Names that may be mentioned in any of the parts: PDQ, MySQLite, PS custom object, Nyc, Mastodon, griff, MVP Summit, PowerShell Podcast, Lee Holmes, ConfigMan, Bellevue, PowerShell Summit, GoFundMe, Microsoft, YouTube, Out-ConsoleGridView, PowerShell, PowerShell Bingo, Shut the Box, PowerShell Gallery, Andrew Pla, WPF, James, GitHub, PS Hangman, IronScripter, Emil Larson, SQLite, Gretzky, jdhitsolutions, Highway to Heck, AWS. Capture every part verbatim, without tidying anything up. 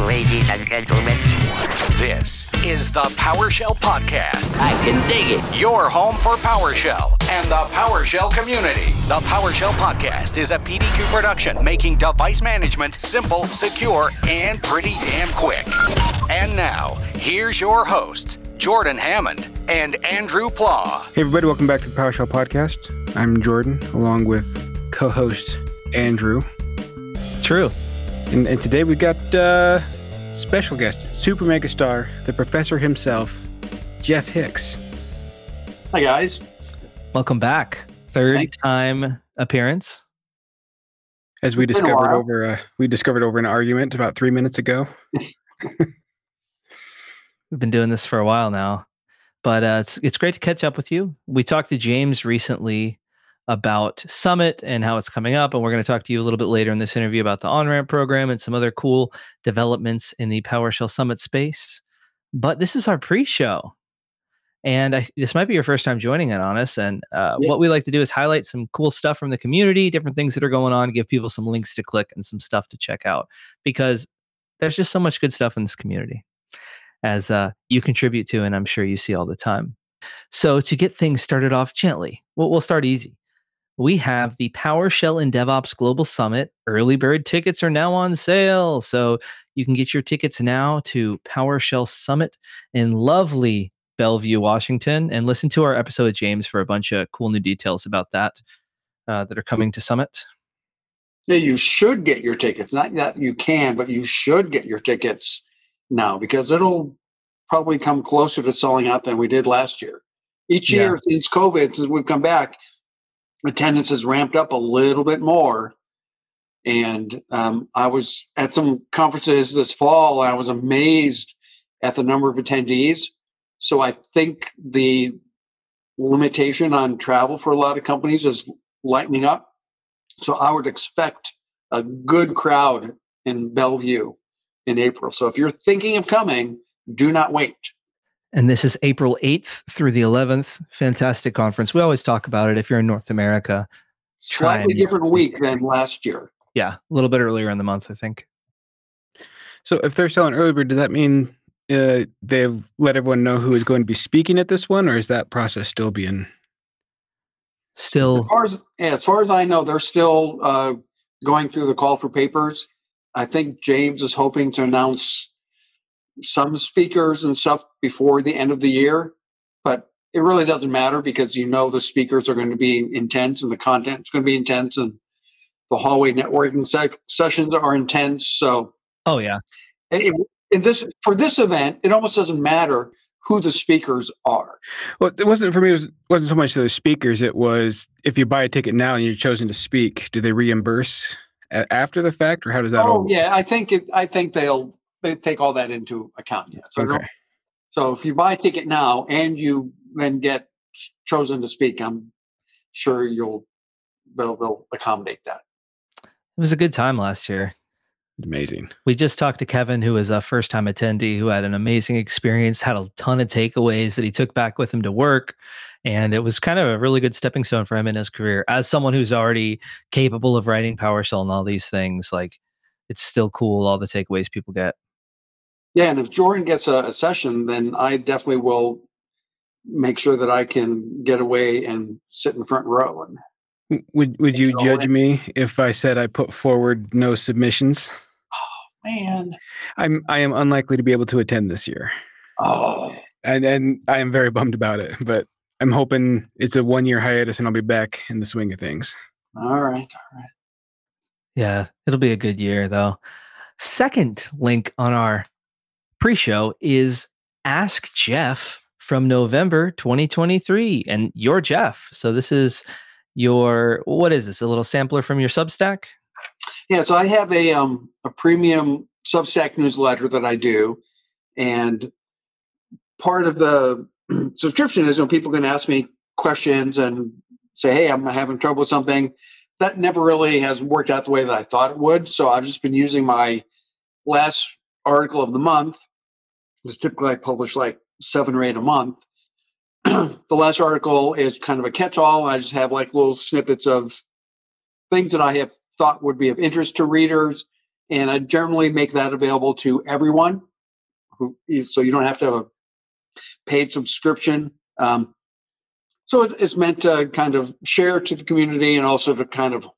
Ladies and gentlemen, this is the PowerShell Podcast. I can dig it. Your home for PowerShell and the PowerShell community. The PowerShell Podcast is a P D Q production, making device management simple, secure, and pretty damn quick. And now, here's your hosts, Jordan Hammond and Andrew Pla. Hey everybody, welcome back to the PowerShell Podcast. I'm Jordan, along with co-host Andrew. True. And, and today we've got uh, special guest, super mega star, the professor himself, Jeff Hicks. Hi guys. Welcome back. Third Thanks. time appearance. As we it's discovered over, uh, we discovered over an argument about three minutes ago. We've been doing this for a while now, but uh, it's it's great to catch up with you. We talked to James recently about Summit and how it's coming up. And we're going to talk to you a little bit later in this interview about the on-ramp program and some other cool developments in the PowerShell Summit space. But this is our pre-show. And I, this might be your first time joining in on us. And uh, yes. what we like to do is highlight some cool stuff from the community, different things that are going on, give people some links to click and some stuff to check out, because there's just so much good stuff in this community, as uh, you contribute to, and I'm sure you see all the time. So to get things started off gently, we'll, we'll start easy. We have the PowerShell and DevOps Global Summit. Early bird tickets are now on sale. So you can get your tickets now to PowerShell Summit in lovely Bellevue, Washington, and listen to our episode with James for a bunch of cool new details about that uh, that are coming to Summit. Yeah, you should get your tickets. Not that you can, but you should get your tickets now, because it'll probably come closer to selling out than we did last year. Each yeah. year since COVID, since we've come back, attendance has ramped up a little bit more. And um, I was at some conferences this fall, and I was amazed at the number of attendees. So I think the limitation on travel for a lot of companies is lightening up. So I would expect a good crowd in Bellevue in April. So if you're thinking of coming, do not wait. And this is April eighth through the eleventh. Fantastic conference. We always talk about it if you're in North America. Slightly and, different week than last year. Yeah, a little bit earlier in the month, I think. So if they're selling early bird, does that mean uh, they've let everyone know who is going to be speaking at this one, or is that process still being? Still. As far as, yeah, as, far as I know, they're still uh, going through the call for papers. I think James is hoping to announce some speakers and stuff before the end of the year, but it really doesn't matter, because you know the speakers are going to be intense and the content's going to be intense and the hallway networking se- sessions are intense. So, oh yeah, it, in this for this event, it almost doesn't matter who the speakers are. Well, it wasn't for me. It was, wasn't so much those speakers. It was, if you buy a ticket now and you're chosen to speak, do they reimburse a- after the fact, or how does that? Oh all- yeah, I think it, I think they'll. They take all that into account yet. So, okay. so if you buy a ticket now and you then get chosen to speak, I'm sure you'll they'll, they'll accommodate that. It was a good time last year. Amazing. We just talked to Kevin, who was a first-time attendee, who had an amazing experience, had a ton of takeaways that he took back with him to work. And it was kind of a really good stepping stone for him in his career. As someone who's already capable of writing PowerShell and all these things, like, it's still cool, all the takeaways people get. Yeah, and if Jordan gets a, a session, then I definitely will make sure that I can get away and sit in the front row. And would would you judge me if I said I put forward no submissions? Oh man, I'm I am unlikely to be able to attend this year. Oh, and and I am very bummed about it. But I'm hoping it's a one year hiatus and I'll be back in the swing of things. All right, all right. Yeah, it'll be a good year though. Second link on our pre-show is Ask Jeff from November twenty twenty-three, and you're Jeff. So this is your, what is this, a little sampler from your Substack? Yeah, so I have a um, a premium Substack newsletter that I do, and part of the subscription is when people can ask me questions and say, hey, I'm having trouble with something. That never really has worked out the way that I thought it would, so I've just been using my last article of the month, because typically I publish like seven or eight a month. The last article is kind of a catch-all. I just have like little snippets of things that I have thought would be of interest to readers, And I generally make that available to everyone, who, so you don't have to have a paid subscription. Um, so it's, it's meant to kind of share to the community, and also to kind of,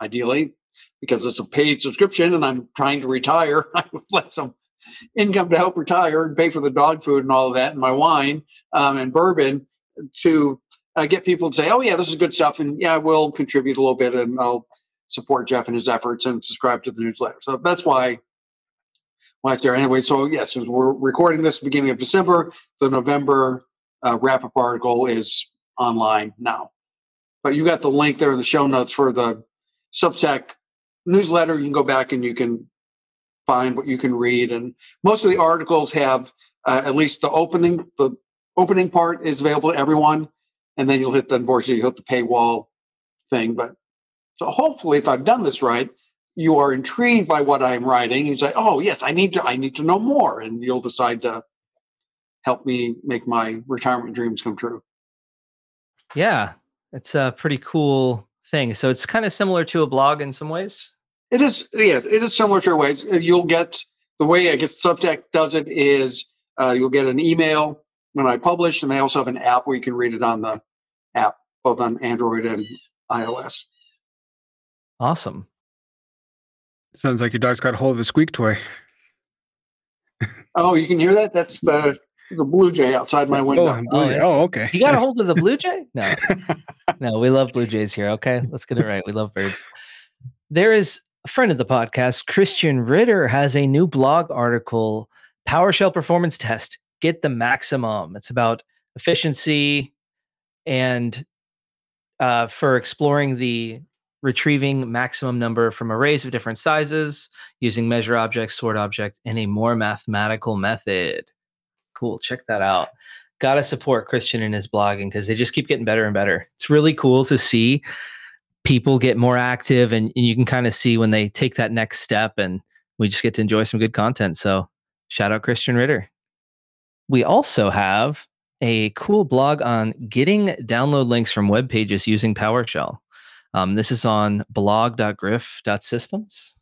ideally, because it's a paid subscription and I'm trying to retire, I would like some income to help retire and pay for the dog food and all of that, and my wine um, and bourbon, to uh, get people to say, oh, yeah, this is good stuff. And, yeah, I will contribute a little bit, and I'll support Jeff and his efforts and subscribe to the newsletter. So that's why why it's there. Anyway, so, yes, yeah, so we're recording this beginning of December. The November uh, wrap-up article is online now. But you got the link there in the show notes for the Substack newsletter. You can go back and you can find what you can read. And most of the articles have uh, at least the opening. The opening part is available to everyone. And then you'll hit the, unfortunately, you'll hit the paywall thing. But so hopefully, if I've done this right, you are intrigued by what I'm writing. And you say, oh, yes, I need to, I need to know more. And you'll decide to help me make my retirement dreams come true. Yeah, it's a pretty cool thing. So it's kind of similar to a blog in some ways. It is, yes, it is similar to a ways. You'll get, the way I guess Substack does it is uh, you'll get an email when I publish, and they also have an app where you can read it on the app, both on Android and iOS. Awesome. Sounds like your dog's got hold of a squeak toy. Oh, you can hear that? That's the the blue jay outside my window. Oh, oh, yeah. oh okay. You got a hold of the blue jay? No. No, we love blue jays here, okay? Let's get it right. We love birds. There is a friend of the podcast, Christian Ritter, has a new blog article, PowerShell Performance Test, Get the Maximum. It's about efficiency and uh, for exploring the retrieving maximum number from arrays of different sizes using measure object, sort object, and a more mathematical method. Cool. Check that out. Got to support Christian and his blogging because they just keep getting better and better. It's really cool to see people get more active, and, and you can kind of see when they take that next step, and we just get to enjoy some good content. So shout out Christian Ritter. We also have a cool blog on getting download links from web pages using PowerShell. Um, this is on blog dot griff dot systems,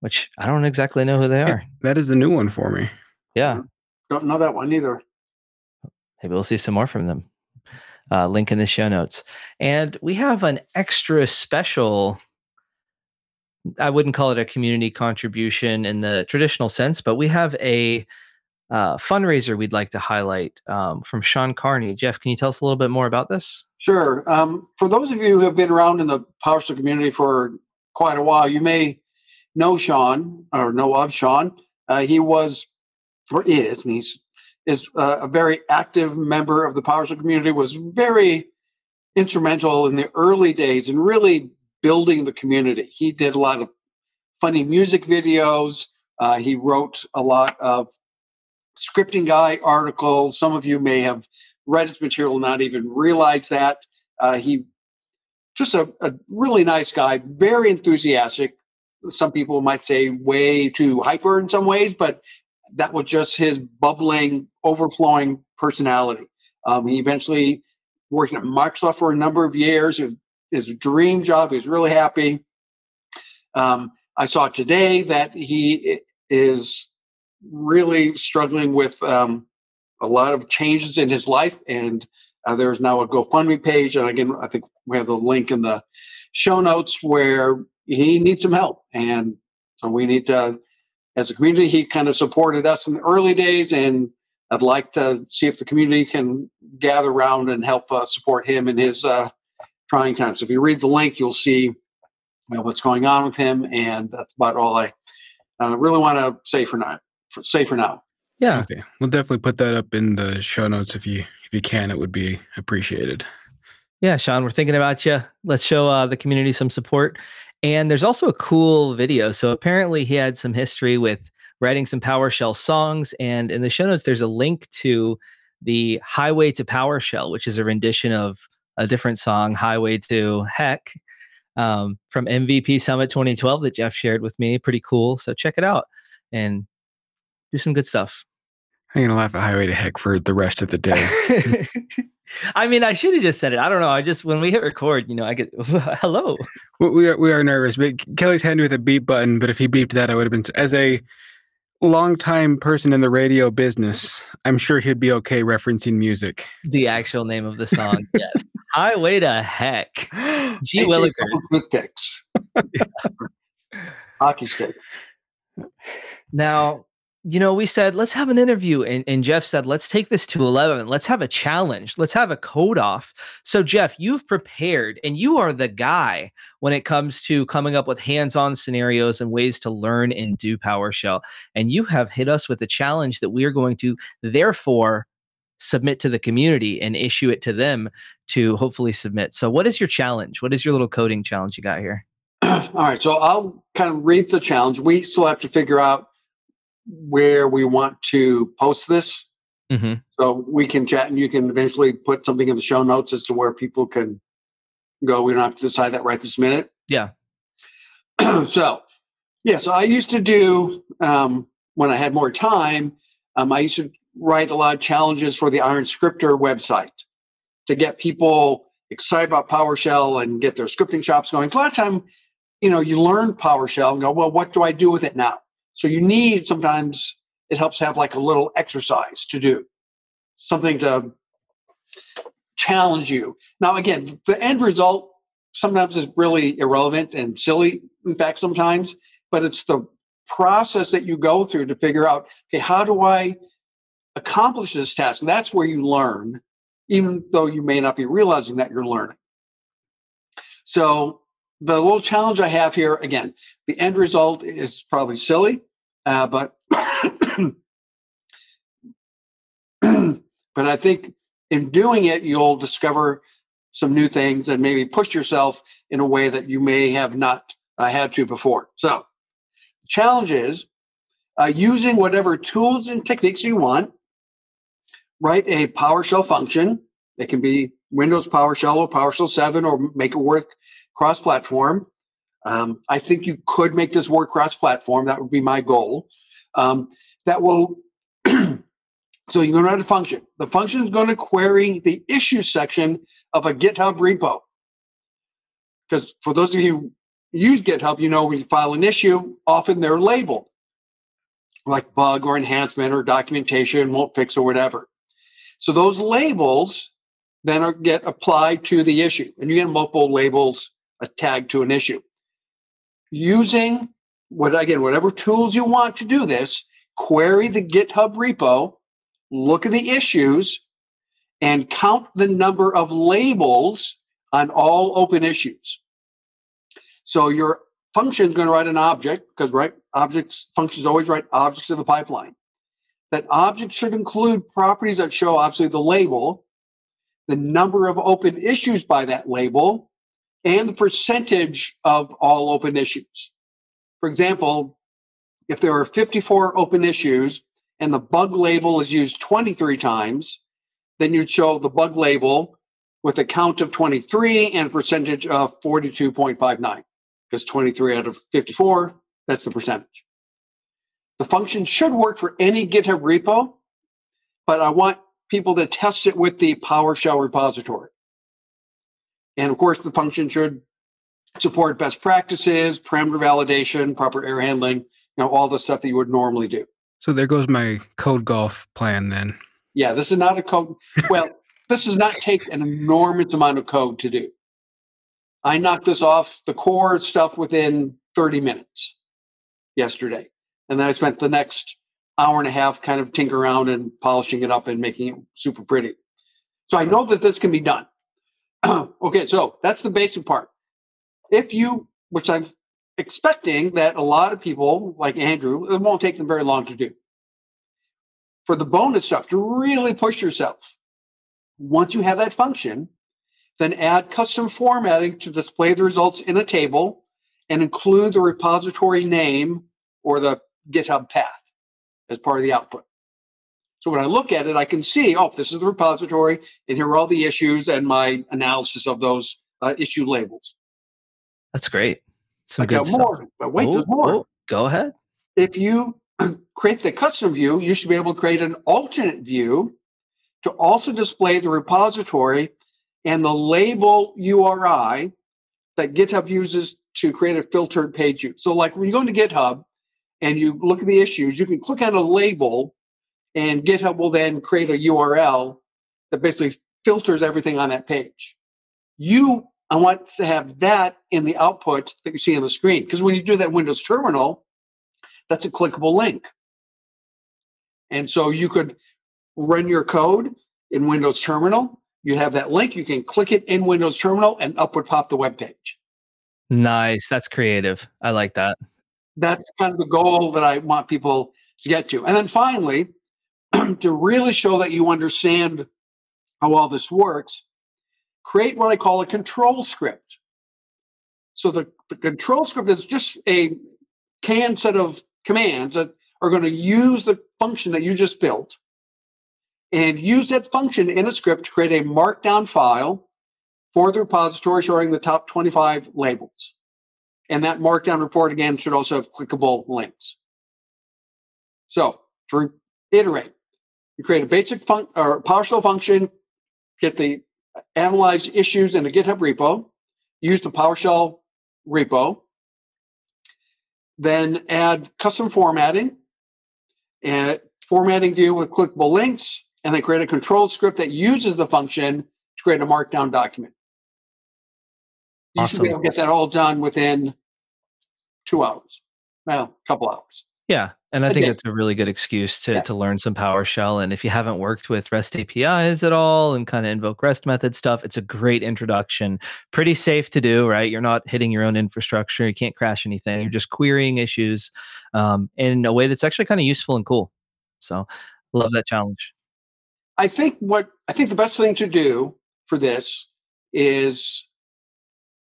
which I don't exactly know who they are. That is a new one for me. Yeah. Don't know that one either. Maybe we'll see some more from them. Uh, link in the show notes. And we have an extra special, I wouldn't call it a community contribution in the traditional sense, but we have a uh, fundraiser we'd like to highlight um, from Sean Carney. Jeff, can you tell us a little bit more about this? Sure. Um, for those of you who have been around in the PowerShell community for quite a while, you may know Sean or know of Sean. Uh, he was, or is, and he's is uh, a very active member of the PowerShell community, was very instrumental in the early days in really building the community. He did a lot of funny music videos. Uh, he wrote a lot of scripting guy articles. Some of you may have read his material, not even realize that. Uh, he just a, a really nice guy, very enthusiastic. Some people might say way too hyper in some ways, but that was just his bubbling, overflowing personality. Um, he eventually worked at Microsoft for a number of years. His, his dream job, he was really happy. Um, I saw today that he is really struggling with um, a lot of changes in his life. And uh, there's now a GoFundMe page. And again, I think we have the link in the show notes where he needs some help. And so we need to, as a community, he kind of supported us in the early days, and I'd like to see if the community can gather around and help uh, support him in his uh, trying times. If you read the link, you'll see you know, what's going on with him, and that's about all I uh, really want to say for now. For, say for now. Yeah, okay. We'll definitely put that up in the show notes if you if you can. It would be appreciated. Yeah, Sean, we're thinking about you. Let's show uh, the community some support. And there's also a cool video. So apparently he had some history with writing some PowerShell songs. And in the show notes, there's a link to the Highway to PowerShell, which is a rendition of a different song, Highway to Heck, um, from M V P Summit twenty twelve that Jeff shared with me. Pretty cool. So check it out and do some good stuff. I'm going to laugh at Highway to Heck for the rest of the day. I mean, I should have just said it. I don't know. I just, when we hit record, you know, I get, hello. We are, we are nervous. But Kelly's handy with a beep button, but if he beeped that, I would have been, as a longtime person in the radio business, I'm sure he'd be okay referencing music. The actual name of the song, yes. Highway to Heck. G. Williker. Quick picks. Hockey stick. Now, you know, we said, let's have an interview. And, and Jeff said, let's take this to eleven. Let's have a challenge. Let's have a code off. So, Jeff, you've prepared, and you are the guy when it comes to coming up with hands-on scenarios and ways to learn and do PowerShell. And you have hit us with a challenge that we are going to, therefore, submit to the community and issue it to them to hopefully submit. So what is your challenge? What is your little coding challenge you got here? All right. So I'll kind of read the challenge. We still have to figure out where we want to post this. Mm-hmm. So we can chat, and you can eventually put something in the show notes as to where people can go. We don't have to decide that right this minute. Yeah. So, yeah. So I used to do, um, when I had more time, um, I used to write a lot of challenges for the IronScripter website to get people excited about PowerShell and get their scripting shops going. So a lot of time, you know, you learn PowerShell and go, well, what do I do with it now? So you need, sometimes it helps to have like a little exercise to do, something to challenge you. Now, again, the end result sometimes is really irrelevant and silly, in fact, sometimes, but it's the process that you go through to figure out, okay, how do I accomplish this task? And that's where you learn, even though you may not be realizing that you're learning. So the little challenge I have here, again, the end result is probably silly, uh, but but I think in doing it, you'll discover some new things and maybe push yourself in a way that you may have not uh, had to before. So the challenge is uh, using whatever tools and techniques you want, write a PowerShell function. It can be Windows PowerShell or PowerShell seven, or make it work cross-platform. Um, I think you could make this work cross-platform. That would be my goal. Um, that will, so you're going to write a function. The function is going to query the issue section of a GitHub repo. Because for those of you who use GitHub, you know when you file an issue, often they're labeled, like bug or enhancement or documentation, won't fix or whatever. So those labels then are, get applied to the issue, and you get multiple labels, a tag to an issue. Using, what again, whatever tools you want to do this, query the GitHub repo, look at the issues, and count the number of labels on all open issues. So your function is going to write an object, because right objects, functions always write objects in the pipeline. That object should include properties that show, obviously, the label, the number of open issues by that label, and the percentage of all open issues. For example, if there are fifty-four open issues and the bug label is used twenty-three times, then you'd show the bug label with a count of twenty-three and a percentage of forty-two point five nine, because twenty-three out of fifty-four, that's the percentage. The function should work for any GitHub repo, but I want people to test it with the PowerShell repository. And of course, the function should support best practices, parameter validation, proper error handling, you know, all the stuff that you would normally do. So there goes my code golf plan then. Yeah, this is not a code. Well, this does not take an enormous amount of code to do. I knocked this off the core stuff within thirty minutes yesterday. And then I spent the next hour and a half kind of tinker around and polishing it up and making it super pretty. So I know that this can be done. Okay, so that's the basic part. If you, which I'm expecting that a lot of people like Andrew, it won't take them very long to do. For the bonus stuff, to really push yourself, once you have that function, then add custom formatting to display the results in a table and include the repository name or the GitHub path as part of the output. So when I look at it, I can see, oh, this is the repository, and here are all the issues and my analysis of those uh, issue labels. That's great. Some I good got stuff. More, but wait, oh, there's more. Oh, go ahead. If you create the custom view, you should be able to create an alternate view to also display the repository and the label U R I that GitHub uses to create a filtered page view. So like when you go into GitHub and you look at the issues, you can click on a label and GitHub will then create a U R L that basically filters everything on that page. You I want to have that in the output that you see on the screen. Because when you do that in Windows Terminal, that's a clickable link. And so you could run your code in Windows Terminal. You have that link. You can click it in Windows Terminal and up would pop the web page. Nice. That's creative. I like that. That's kind of the goal that I want people to get to. And then finally, to really show that you understand how all this works, create what I call a control script. So the, the control script is just a canned set of commands that are going to use the function that you just built and use that function in a script to create a markdown file for the repository showing the top twenty-five labels. And that markdown report, again, should also have clickable links. So to reiterate, you create a basic fun- or PowerShell function, get the analyze issues in the GitHub repo, use the PowerShell repo, then add custom formatting, and formatting view with clickable links, and then create a control script that uses the function to create a markdown document. You awesome. Should be able to get that all done within two hours. Well, a couple hours. Yeah. And I think it's a really good excuse to, yeah. to learn some PowerShell. And if you haven't worked with REST A P Is at all and kind of Invoke-RestMethod stuff, it's a great introduction. Pretty safe to do, right? You're not hitting your own infrastructure. You can't crash anything. You're just querying issues um, in a way that's actually kind of useful and cool. So love that challenge. I think what I think the best thing to do for this is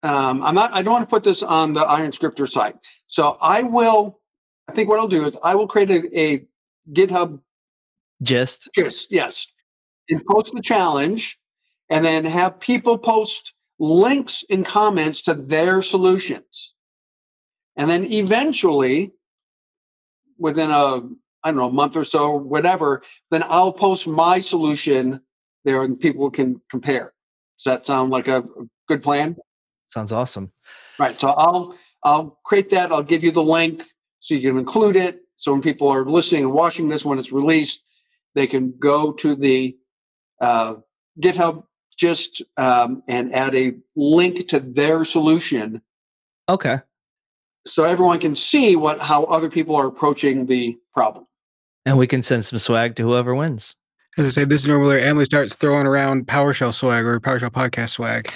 um, I'm not. I don't want to put this on the IronScripter site. So I will... I think what I'll do is I will create a, a GitHub gist. Gist, yes. And post the challenge and then have people post links and comments to their solutions. And then eventually, within a, I don't know, a month or so, whatever, then I'll post my solution there and people can compare. Does that sound like a good plan? Sounds awesome. Right. So I'll I'll create that. I'll give you the link. So you can include it. So when people are listening and watching this, when it's released, they can go to the uh, GitHub gist um, and add a link to their solution. Okay. So everyone can see what how other people are approaching the problem. And we can send some swag to whoever wins. As I say, this is normally where Emily starts throwing around PowerShell swag or PowerShell podcast swag.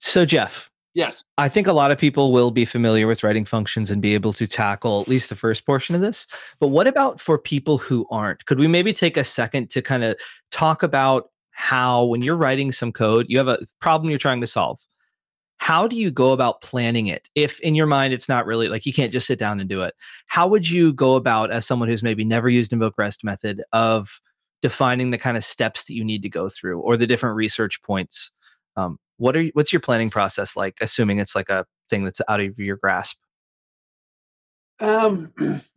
So, Jeff. Yes. I think a lot of people will be familiar with writing functions and be able to tackle at least the first portion of this. But what about for people who aren't? Could we maybe take a second to kind of talk about how, when you're writing some code, you have a problem you're trying to solve. How do you go about planning it? If in your mind, it's not really like you can't just sit down and do it. How would you go about, as someone who's maybe never used Invoke-RestMethod, of defining the kind of steps that you need to go through or the different research points? Um, What are you, what's your planning process like? Assuming it's like a thing that's out of your grasp. Um,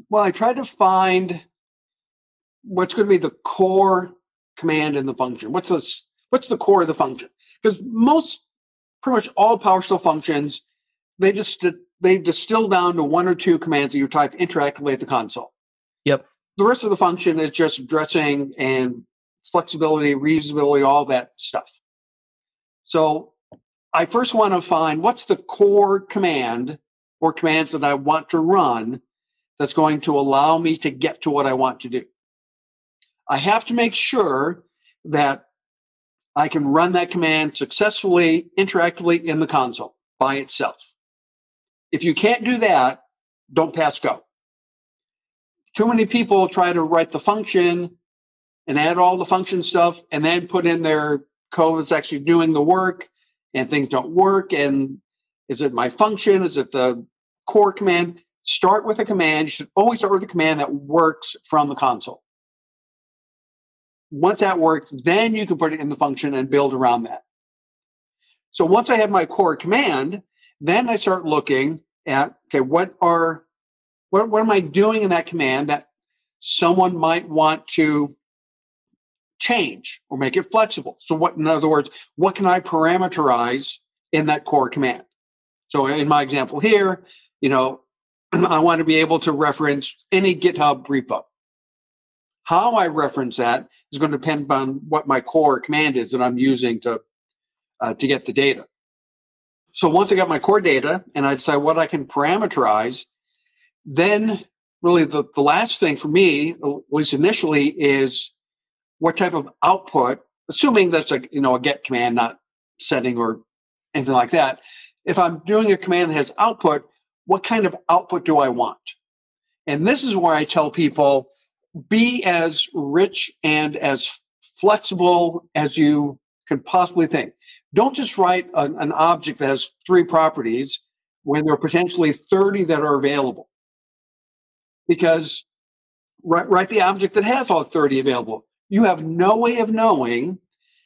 well, I try to find what's going to be the core command in the function. What's this? What's the core of the function? Because most, pretty much all PowerShell functions, they just they distill down to one or two commands that you type interactively at the console. Yep. The rest of the function is just addressing and flexibility, reusability, all that stuff. So I first want to find what's the core command or commands that I want to run that's going to allow me to get to what I want to do. I have to make sure that I can run that command successfully, interactively in the console by itself. If you can't do that, don't pass go. Too many people try to write the function and add all the function stuff and then put in their code that's actually doing the work, and things don't work. And is it my function? Is it the core command? Start with a command. You should always start with a command that works from the console. Once that works, then you can put it in the function and build around that. So once I have my core command, then I start looking at, okay, what are What, what am I doing in that command that someone might want to change or make it flexible? So what, in other words, what can I parameterize in that core command? So in my example here, you know, I want to be able to reference any GitHub repo. How I reference that is going to depend on what my core command is that I'm using to uh, to get the data. So once I got my core data and I decide what I can parameterize, then really the, the last thing for me, at least initially, is what type of output, assuming that's a you know a get command, not setting or anything like that. If I'm doing a command that has output, what kind of output do I want? And this is where I tell people, be as rich and as flexible as you can possibly think. Don't just write an, an object that has three properties when there are potentially thirty that are available. Because write, write the object that has all thirty available. You have no way of knowing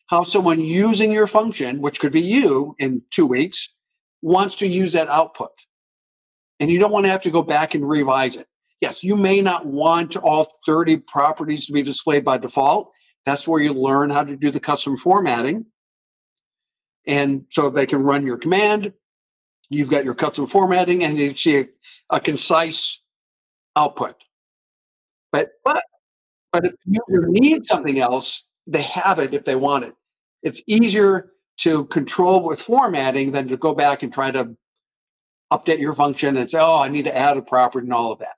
how someone using your function, which could be you in two weeks, wants to use that output. And you don't want to have to go back and revise it. Yes, you may not want all thirty properties to be displayed by default. That's where you learn how to do the custom formatting. And so they can run your command. You've got your custom formatting and you see a, a concise output. But, but, but if you need something else, they have it if they want it. It's easier to control with formatting than to go back and try to update your function and say, oh, I need to add a property and all of that.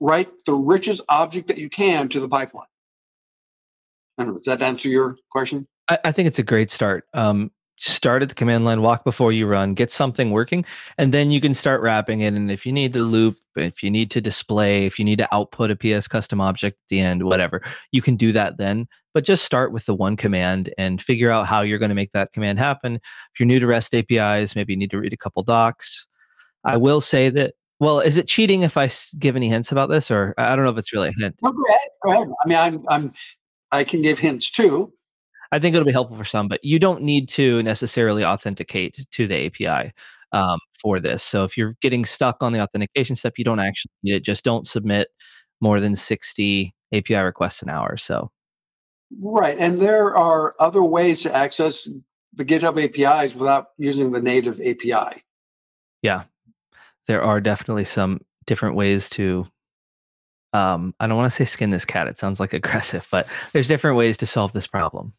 Write the richest object that you can to the pipeline. I don't know, does that answer your question? I, I think it's a great start. Um, start at the command line, walk before you run, get something working, and then you can start wrapping it. And if you need to loop, if you need to display, if you need to output a P S custom object at the end, whatever, you can do that then. But just start with the one command and figure out how you're going to make that command happen. If you're new to REST A P Is, maybe you need to read a couple docs. I will say that, well, is it cheating if I give any hints about this? Or I don't know if it's really a hint. Well, go ahead, go ahead. I mean, I'm, I'm, I can give hints too. I think it'll be helpful for some, but you don't need to necessarily authenticate to the A P I um, for this. So if you're getting stuck on the authentication step, you don't actually need it. Just don't submit more than sixty A P I requests an hour or so. Right. And there are other ways to access the GitHub A P Is without using the native A P I. Yeah, there are definitely some different ways to Um, I don't want to say skin this cat. It sounds like aggressive, but there's different ways to solve this problem.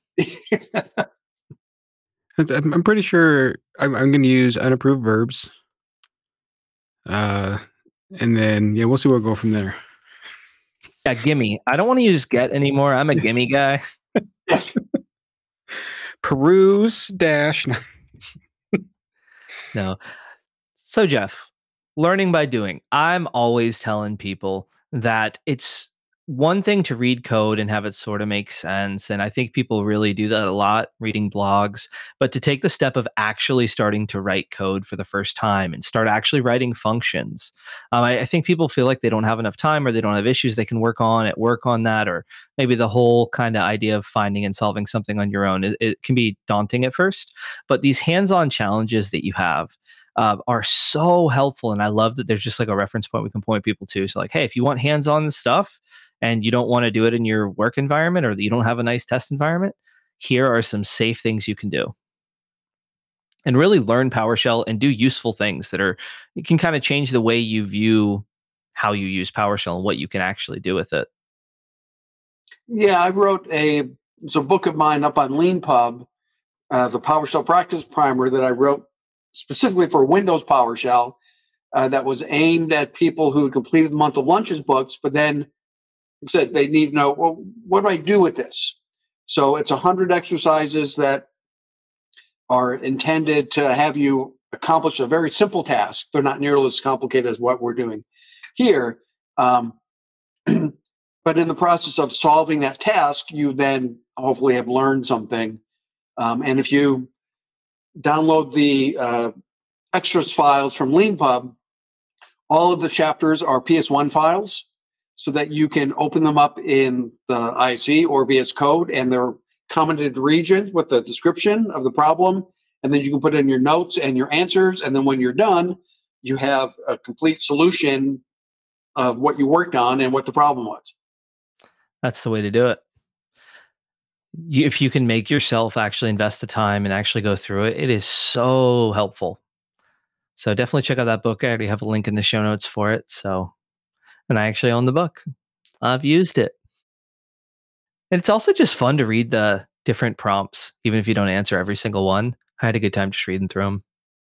I'm pretty sure I'm, I'm going to use unapproved verbs. Uh, and then, yeah, we'll see where we'll go from there. Yeah, gimme. I don't want to use get anymore. I'm a gimme guy. Peruse dash. No. So, Jeff, learning by doing. I'm always telling people that it's one thing to read code and have it sort of make sense. And I think people really do that a lot, reading blogs. But to take the step of actually starting to write code for the first time and start actually writing functions, um, I, I think people feel like they don't have enough time or they don't have issues they can work on at work on that. Or maybe the whole kind of idea of finding and solving something on your own, it, it can be daunting at first. But these hands-on challenges that you have Uh, are so helpful. And I love that there's just like a reference point we can point people to. So like, hey, if you want hands-on stuff and you don't want to do it in your work environment or you don't have a nice test environment, here are some safe things you can do. And really learn PowerShell and do useful things that are, it can kind of change the way you view how you use PowerShell and what you can actually do with it. Yeah, I wrote a, it's a book of mine up on LeanPub, uh, the PowerShell Practice Primer that I wrote specifically for Windows PowerShell, uh, that was aimed at people who had completed the month of lunches books, but then said they need to know, well, what do I do with this? So it's one hundred exercises that are intended to have you accomplish a very simple task. They're not nearly as complicated as what we're doing here. Um, but in the process of solving that task, you then hopefully have learned something. Um, and if you download the uh, extras files from LeanPub, all of the chapters are P S one files so that you can open them up in the I S E or V S Code, and they're commented regions with the description of the problem. And then you can put in your notes and your answers. And then when you're done, you have a complete solution of what you worked on and what the problem was. That's the way to do it. You, if you can make yourself actually invest the time and actually go through it, it is so helpful. So definitely check out that book. I already have a link in the show notes for it. So, and I actually own the book. I've used it. And it's also just fun to read the different prompts, even if you don't answer every single one. I had a good time just reading through them.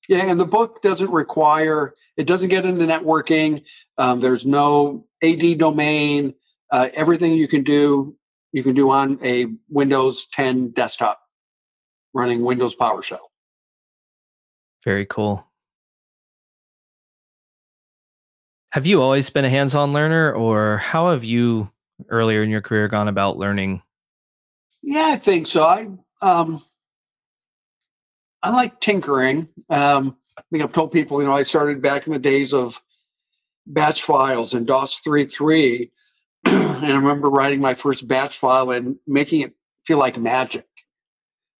Yeah, and the book doesn't require, it doesn't get into networking. Um, there's no A D domain. Uh, everything you can do, you can do on a Windows ten desktop running Windows PowerShell. Very cool. Have you always been a hands-on learner, or how have you earlier in your career gone about learning? Yeah, I think so. I um, I like tinkering. Um, I think I've told people, you know, I started back in the days of batch files in DOS three point three, and I remember writing my first batch file and making it feel like magic.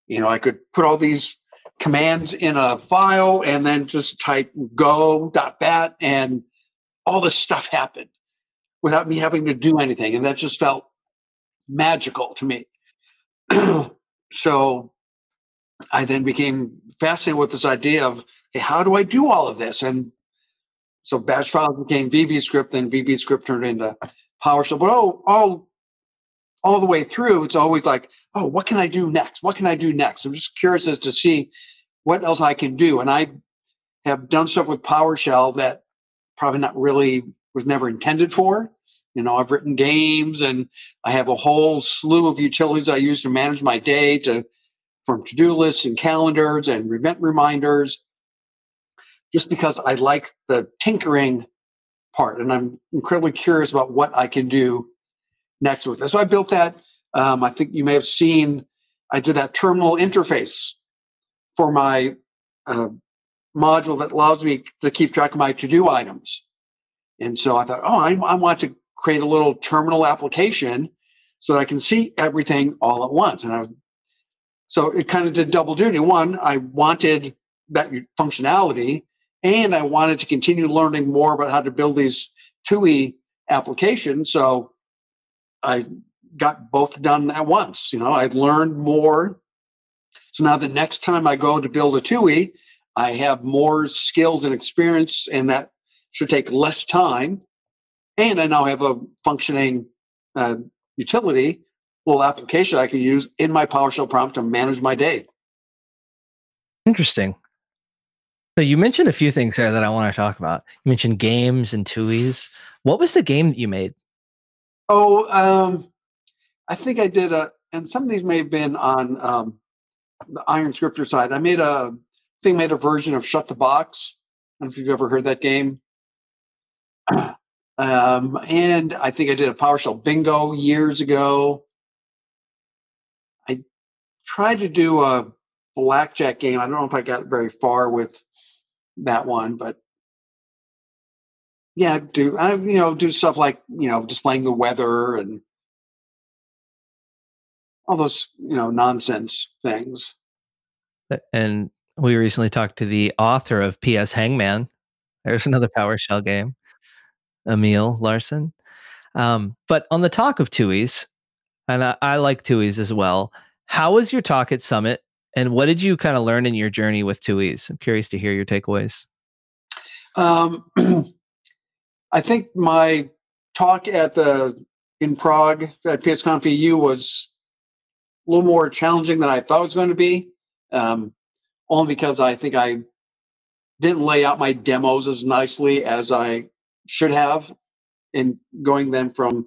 You know, I could put all these commands in a file and then just type go dot bat and all this stuff happened without me having to do anything. And that just felt magical to me. So I then became fascinated with this idea of, hey, how do I do all of this? And so batch files became VBScript, then VBScript turned into PowerShell. But oh, all, all the way through, it's always like, oh, what can I do next? What can I do next? I'm just curious as to see what else I can do. And I have done stuff with PowerShell that probably not really was never intended for. You know, I've written games and I have a whole slew of utilities I use to manage my day, to from to-do lists and calendars and event reminders, just because I like the tinkering part. And I'm incredibly curious about what I can do next with this. So I built that. Um, I think you may have seen, I did that terminal interface for my uh, module that allows me to keep track of my to-do items. And so I thought, oh, I, I want to create a little terminal application so that I can see everything all at once. And I was, so it kind of did double duty. One, I wanted that functionality, and I wanted to continue learning more about how to build these T U I applications. So I got both done at once. You know, I learned more. So now the next time I go to build a T U I, I have more skills and experience, and that should take less time. And I now have a functioning uh, utility, little application I can use in my PowerShell prompt to manage my day. Interesting. So you mentioned a few things there that I want to talk about. You mentioned games and T U Is. What was the game that you made? Oh, um, I think I did a, and some of these may have been on um, the IronScripter side. I made a thing, made a version of Shut the Box. I don't know if you've ever heard that game. Um, and I think I did a PowerShell bingo years ago. I tried to do a blackjack game. I don't know if I got very far with that one, but yeah, do I, you know, do stuff like, you know, displaying the weather and all those, you know, nonsense things. And we recently talked to the author of P S Hangman. There's another PowerShell game. Emil Larson. Um, but on the talk of T U Is, and I, I like T U Is as well, how was your talk at Summit, and what did you kind of learn in your journey with T U Is? I'm curious to hear your takeaways. Um, I think my talk at the in Prague at PSConf E U was a little more challenging than I thought it was going to be, um, only because I think I didn't lay out my demos as nicely as I should have, in going then from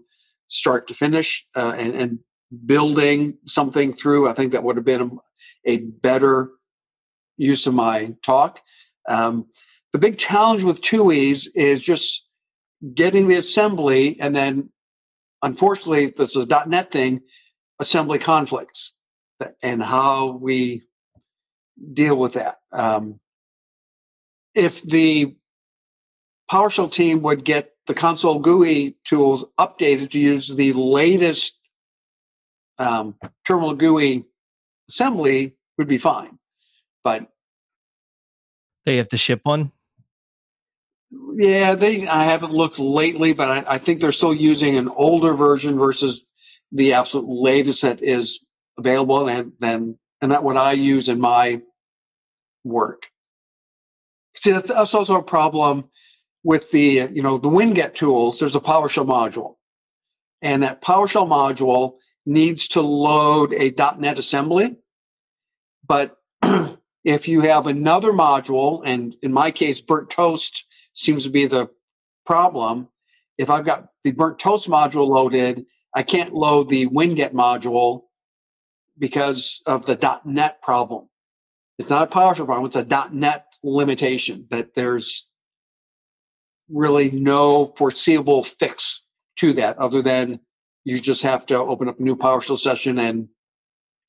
start to finish uh, and, and building something through. I think that would have been a, a better use of my talk. Um, the big challenge with T U Is is just getting the assembly, and then, unfortunately, this is a .NET thing, assembly conflicts and how we deal with that. Um, if the PowerShell team would get the console G U I tools updated to use the latest um, terminal G U I assembly, would be fine. But they have to ship one? Yeah, they. I haven't looked lately, but I, I think they're still using an older version versus the absolute latest that is available, and then and that what I use in my work. See, that's, that's also a problem with the you know the WinGet tools. There's a PowerShell module, and that PowerShell module needs to load a .NET assembly, but if you have another module, and in my case, Burnt Toast seems to be the problem. If I've got the Burnt Toast module loaded, I can't load the WinGet module because of the .NET problem. It's not a PowerShell problem, it's a .NET limitation that there's really no foreseeable fix to that other than you just have to open up a new PowerShell session and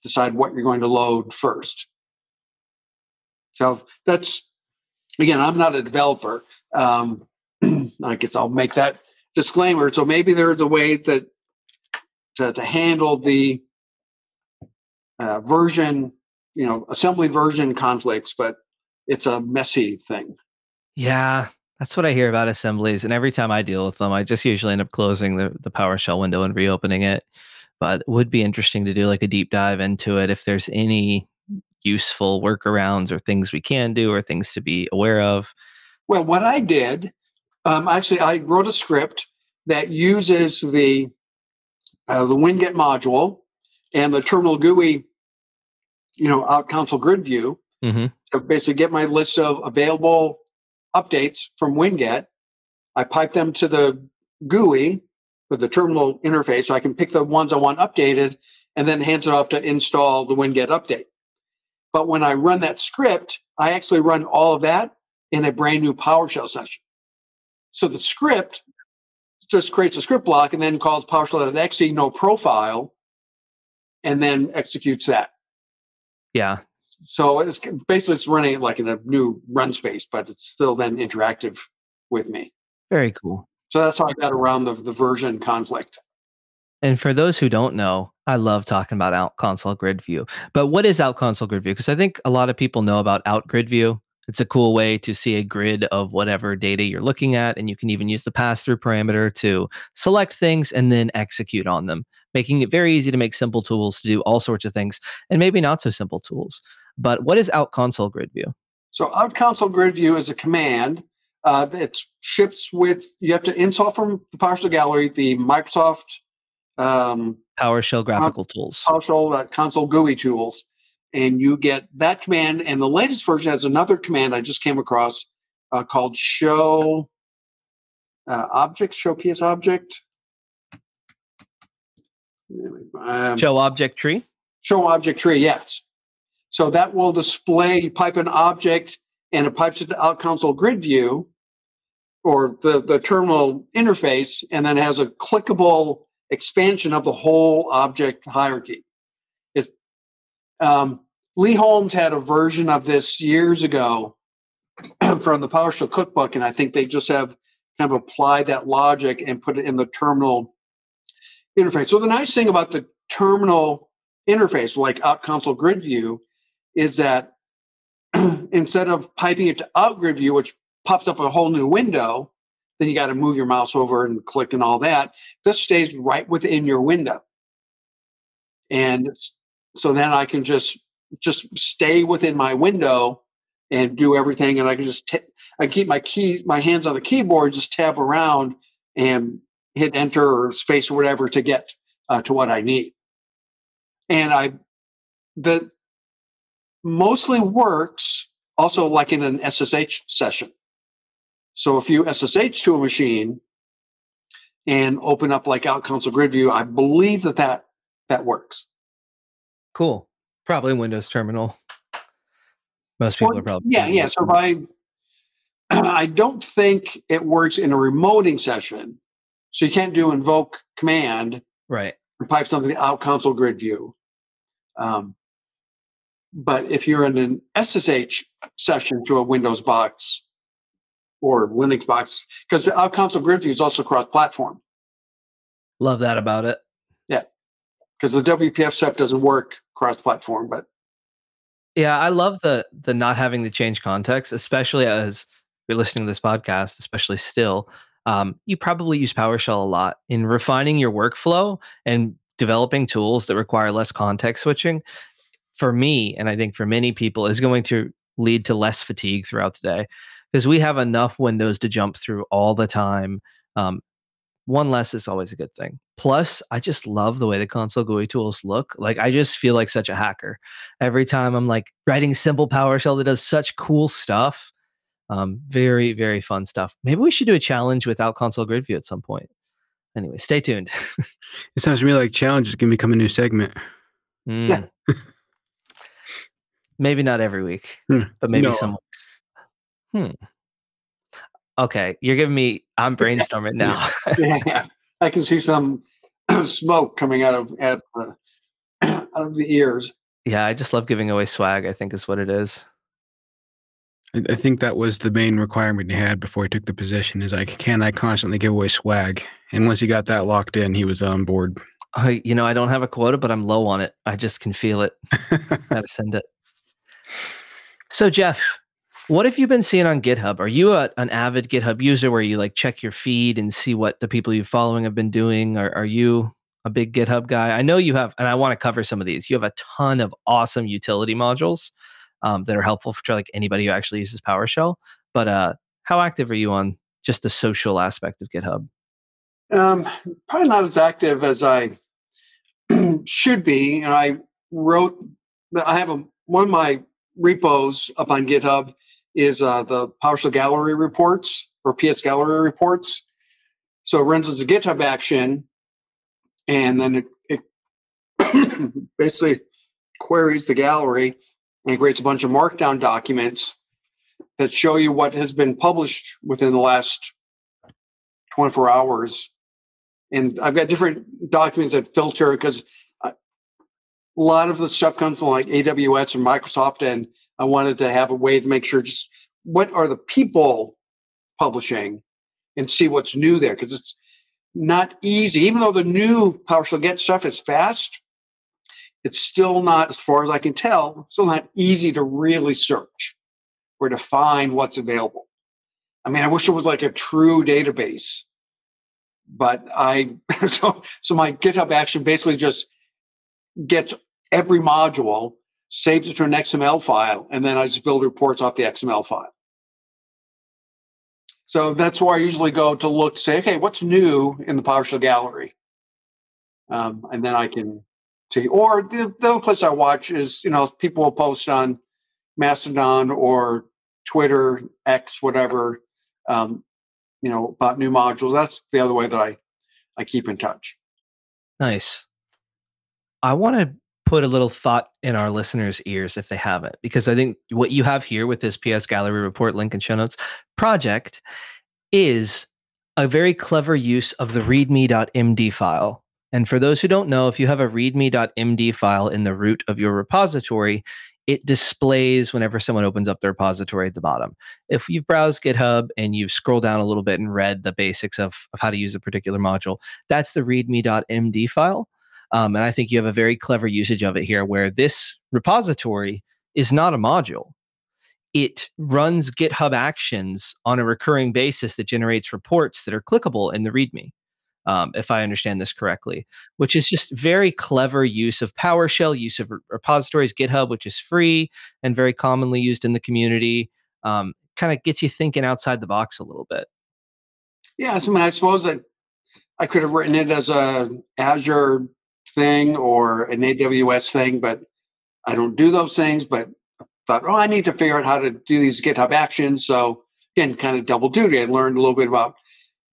decide what you're going to load first. So that's, again, I'm not a developer. Um, I guess I'll make that disclaimer. So maybe there's a way that to, to handle the uh, version, you know, assembly version conflicts, but it's a messy thing. Yeah, that's what I hear about assemblies. And every time I deal with them, I just usually end up closing the, the PowerShell window and reopening it. But it would be interesting to do like a deep dive into it if there's any useful workarounds or things we can do or things to be aware of. Well, what I did, um, actually, I wrote a script that uses the uh, the WinGet module and the terminal G U I, you know, Out-ConsoleGridView mm-hmm. to basically get my list of available updates from WinGet. I pipe them to the G U I with the terminal interface, so I can pick the ones I want updated, and then hands it off to install the WinGet update. But when I run that script, I actually run all of that in a brand new PowerShell session. So the script just creates a script block and then calls PowerShell.exe no profile and then executes that. Yeah. So it's basically it's running it like in a new run space, but it's still then interactive with me. Very cool. So that's how I got around the, the version conflict. And for those who don't know, I love talking about Out-ConsoleGridView. But what is Out-ConsoleGridView? Because I think a lot of people know about Out-GridView. It's a cool way to see a grid of whatever data you're looking at, and you can even use the pass-through parameter to select things and then execute on them, making it very easy to make simple tools to do all sorts of things, and maybe not so simple tools. But what is Out-ConsoleGridView? So Out-ConsoleGridView is a command. Uh, it ships with, you have to install from the PowerShell Gallery, the Microsoft Um, PowerShell graphical uh, tools, PowerShell uh, console G U I tools, and you get that command. And the latest version has another command I just came across uh, called show uh, object, show P S object, um, show object tree, show object tree. Yes. So that will display. You pipe an object, and it pipes it to Out-ConsoleGridView, or the the terminal interface, and then has a clickable expansion of the whole object hierarchy. It, um, Lee Holmes had a version of this years ago from the PowerShell cookbook, and I think they just have kind of applied that logic and put it in the terminal interface. So the nice thing about the terminal interface, like Out-ConsoleGridView, is that instead of piping it to Out-GridView, which pops up a whole new window, then you got to move your mouse over and click and all that. This stays right within your window. And so then I can just just stay within my window and do everything. And I can just, t- I keep my key, my hands on the keyboard, just tab around and hit enter or space or whatever to get uh, to what I need. And I, that mostly works also like in an S S H session. So if you S S H to a machine and open up like Out-ConsoleGridView, I believe that, that that works. Cool. Probably Windows Terminal. Most people or, are probably. Yeah, yeah. So if I, I don't think it works in a remoting session. So you can't do invoke command. Right. And pipe something to Out-ConsoleGridView. Um, but if you're in an S S H session to a Windows box, or Linux box, because the Out-ConsoleGridView is also cross-platform. Love that about it. Yeah, because the W P F stuff doesn't work cross-platform, but yeah, I love the the not having to change context, especially as you're listening to this podcast, especially still, um, you probably use PowerShell a lot in refining your workflow and developing tools that require less context switching. For me, and I think for many people, is going to lead to less fatigue throughout the day, because we have enough windows to jump through all the time. Um, One less is always a good thing. Plus, I just love the way the console G U I tools look. Like, I just feel like such a hacker. Every time I'm like writing simple PowerShell that does such cool stuff. Um, very, very fun stuff. Maybe we should do a challenge with Out-ConsoleGridView at some point. Anyway, stay tuned. It sounds to me like challenges can become a new segment. Mm. Yeah. Maybe not every week, mm. but maybe no. some weeks. Hmm. Okay, you're giving me, I'm brainstorming now. Yeah. I can see some smoke coming out of out of the ears. Yeah, I just love giving away swag, I think is what it is. I think that was the main requirement he had before he took the position, is like, can I constantly give away swag? And once he got that locked in, he was on board. Uh, you know, I don't have a quota, but I'm low on it. I just can feel it. Gotta send it. So, Jeff, what have you been seeing on GitHub? Are you a, an avid GitHub user where you like check your feed and see what the people you're following have been doing? Or are you a big GitHub guy? I know you have, and I want to cover some of these. You have a ton of awesome utility modules um, that are helpful for like anybody who actually uses PowerShell. But uh, how active are you on just the social aspect of GitHub? Um, probably not as active as I should be. You know, I wrote that I have a, one of my repos up on GitHub is uh, the PowerShell Gallery Reports, or P S Gallery Reports. So it runs as a GitHub action, and then it, it basically queries the gallery and creates a bunch of markdown documents that show you what has been published within the last twenty-four hours. And I've got different documents that filter, because a lot of the stuff comes from like A W S and Microsoft, and I wanted to have a way to make sure just what are the people publishing and see what's new there, because it's not easy. Even though the new PowerShell Get stuff is fast, it's still not, as far as I can tell, still not easy to really search or to find what's available. I mean, I wish it was like a true database, but I, so, so my GitHub action basically just gets every module, saves it to an X M L file, and then I just build reports off the X M L file. So that's where I usually go to look to say, okay, what's new in the PowerShell gallery? Um, and then I can see. Or the, the other place I watch is, you know, people will post on Mastodon or Twitter, X, whatever, um, you know, about new modules. That's the other way that I, I keep in touch. Nice. I want to put a little thought in our listeners' ears if they haven't, because I think what you have here with this P S Gallery Report link and show notes project is a very clever use of the readme dot m d file. And for those who don't know, if you have a readme dot m d file in the root of your repository, it displays whenever someone opens up the repository at the bottom. If you've browsed GitHub and you've scrolled down a little bit and read the basics of, of how to use a particular module, that's the readme dot m d file. Um, and I think you have a very clever usage of it here, where this repository is not a module. It runs GitHub actions on a recurring basis that generates reports that are clickable in the README, um, if I understand this correctly, which is just very clever use of PowerShell, use of re- repositories, GitHub, which is free and very commonly used in the community. Um, kind of gets you thinking outside the box a little bit. Yeah, so I, mean, I suppose that I could have written it as a Azure thing or an A W S thing, but I don't do those things. But I thought, oh, I need to figure out how to do these GitHub actions. So again, kind of double duty. I learned a little bit about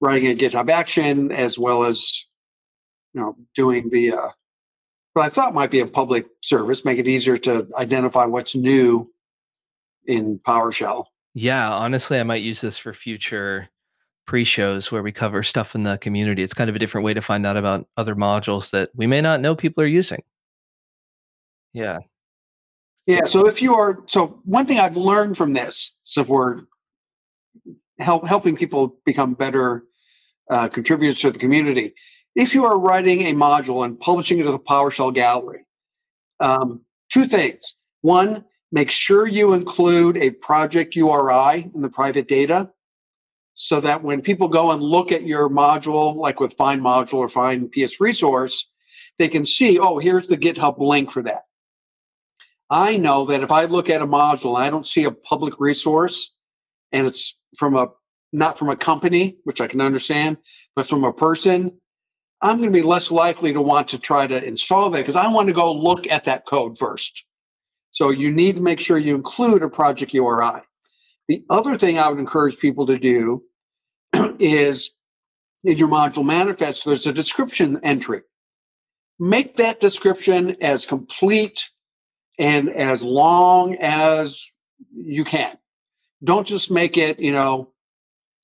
writing a GitHub action as well as, you know, doing the uh, what I thought might be a public service, make it easier to identify what's new in PowerShell. Yeah, honestly, I might use this for future pre-shows where we cover stuff in the community. It's kind of a different way to find out about other modules that we may not know people are using. Yeah. Yeah. So if you are, so one thing I've learned from this, so if we're help, helping people become better uh, contributors to the community, if you are writing a module and publishing it to the PowerShell gallery, um, two things. One, Make sure you include a project U R I in the private data so that when people go and look at your module, like with Find Module or Find P S Resource, they can see, oh, here's the GitHub link for that. I know that if I look at a module and I don't see a public resource, and it's from a not from a company, which I can understand, but from a person, I'm going to be less likely to want to try to install that because I want to go look at that code first. So you need to make sure you include a project U R I. The other thing I would encourage people to do is in your module manifest, there's a description entry. Make that description as complete and as long as you can. Don't just make it, you know,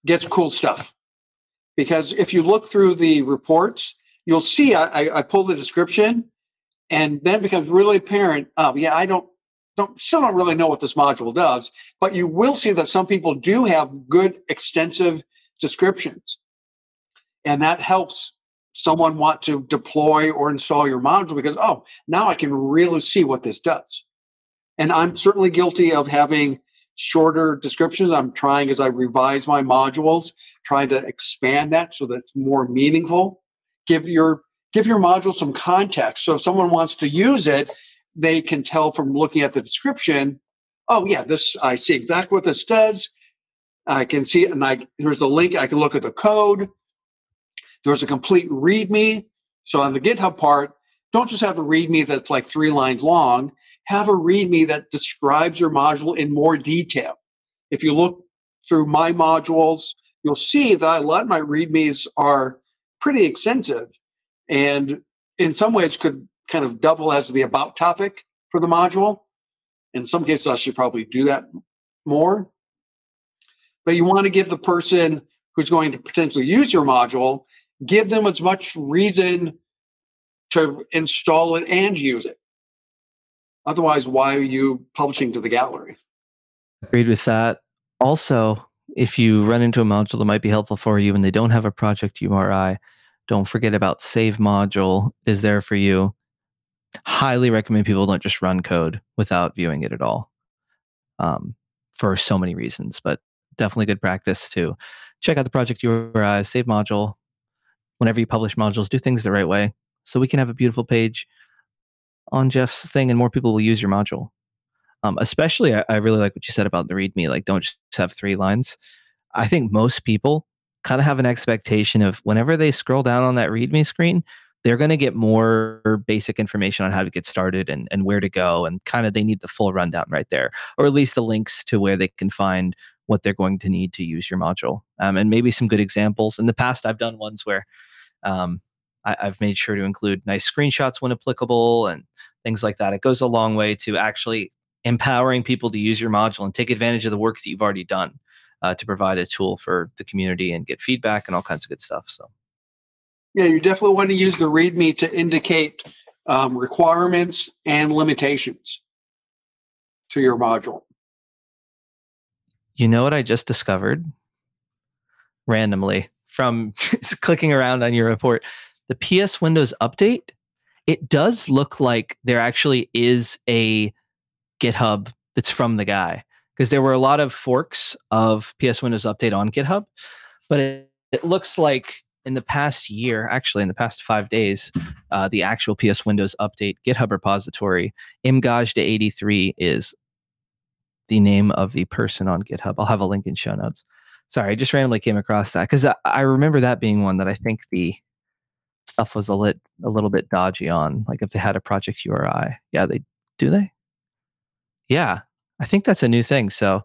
gets cool stuff. Because if you look through the reports, you'll see I, I pull the description, and then it becomes really apparent, oh, yeah, I don't, don't, still don't really know what this module does. But you will see that some people do have good, extensive descriptions. And that helps someone want to deploy or install your module because, oh, now I can really see what this does. And I'm certainly guilty of having shorter descriptions. I'm trying, as I revise my modules, trying to expand that so that it's more meaningful. Give your give your module some context. So if someone wants to use it, they can tell from looking at the description, oh yeah, this I see exactly what this does. I can see it, and I here's the link. I can look at the code. There's a complete README. So on the GitHub part, don't just have a README that's like three lines long. Have a README that describes your module in more detail. If you look through my modules, you'll see that a lot of my READMEs are pretty extensive and in some ways could kind of double as the about topic for the module. In some cases, I should probably do that more. But you want to give the person who's going to potentially use your module, give them as much reason to install it and use it. Otherwise, why are you publishing to the gallery? Agreed with that. Also, if you run into a module that might be helpful for you and they don't have a project U R I, don't forget about save module is there for you. Highly recommend people don't just run code without viewing it at all um, for so many reasons, but definitely good practice to check out the project U R I, save module. Whenever you publish modules, do things the right way. So we can have a beautiful page on Jeff's thing and more people will use your module. Um, especially, I, I really like what you said about the README. Like, don't just have three lines. I think most people kind of have an expectation of whenever they scroll down on that README screen, they're going to get more basic information on how to get started and, and where to go. And kind of they need the full rundown right there, or at least the links to where they can find what they're going to need to use your module. Um, and maybe some good examples. In the past, I've done ones where... Um, I've made sure to include nice screenshots when applicable and things like that. It goes a long way to actually empowering people to use your module and take advantage of the work that you've already done uh, to provide a tool for the community and get feedback and all kinds of good stuff. So, yeah, you definitely want to use the README to indicate um, requirements and limitations to your module. You know what I just discovered randomly from clicking around on your report? The P S Windows Update, it does look like there actually is a GitHub that's from the guy, because there were a lot of forks of P S Windows Update on GitHub, but it, it looks like in the past year, actually in the past five days, uh, the actual P S Windows Update GitHub repository, imgaj to eighty-three is the name of the person on GitHub. I'll have a link in show notes. Sorry, I just randomly came across that, because I, I remember that being one that I think the stuff was a lit a little bit dodgy on, like if they had a project U R I. Yeah, they do they? Yeah, I think that's a new thing. So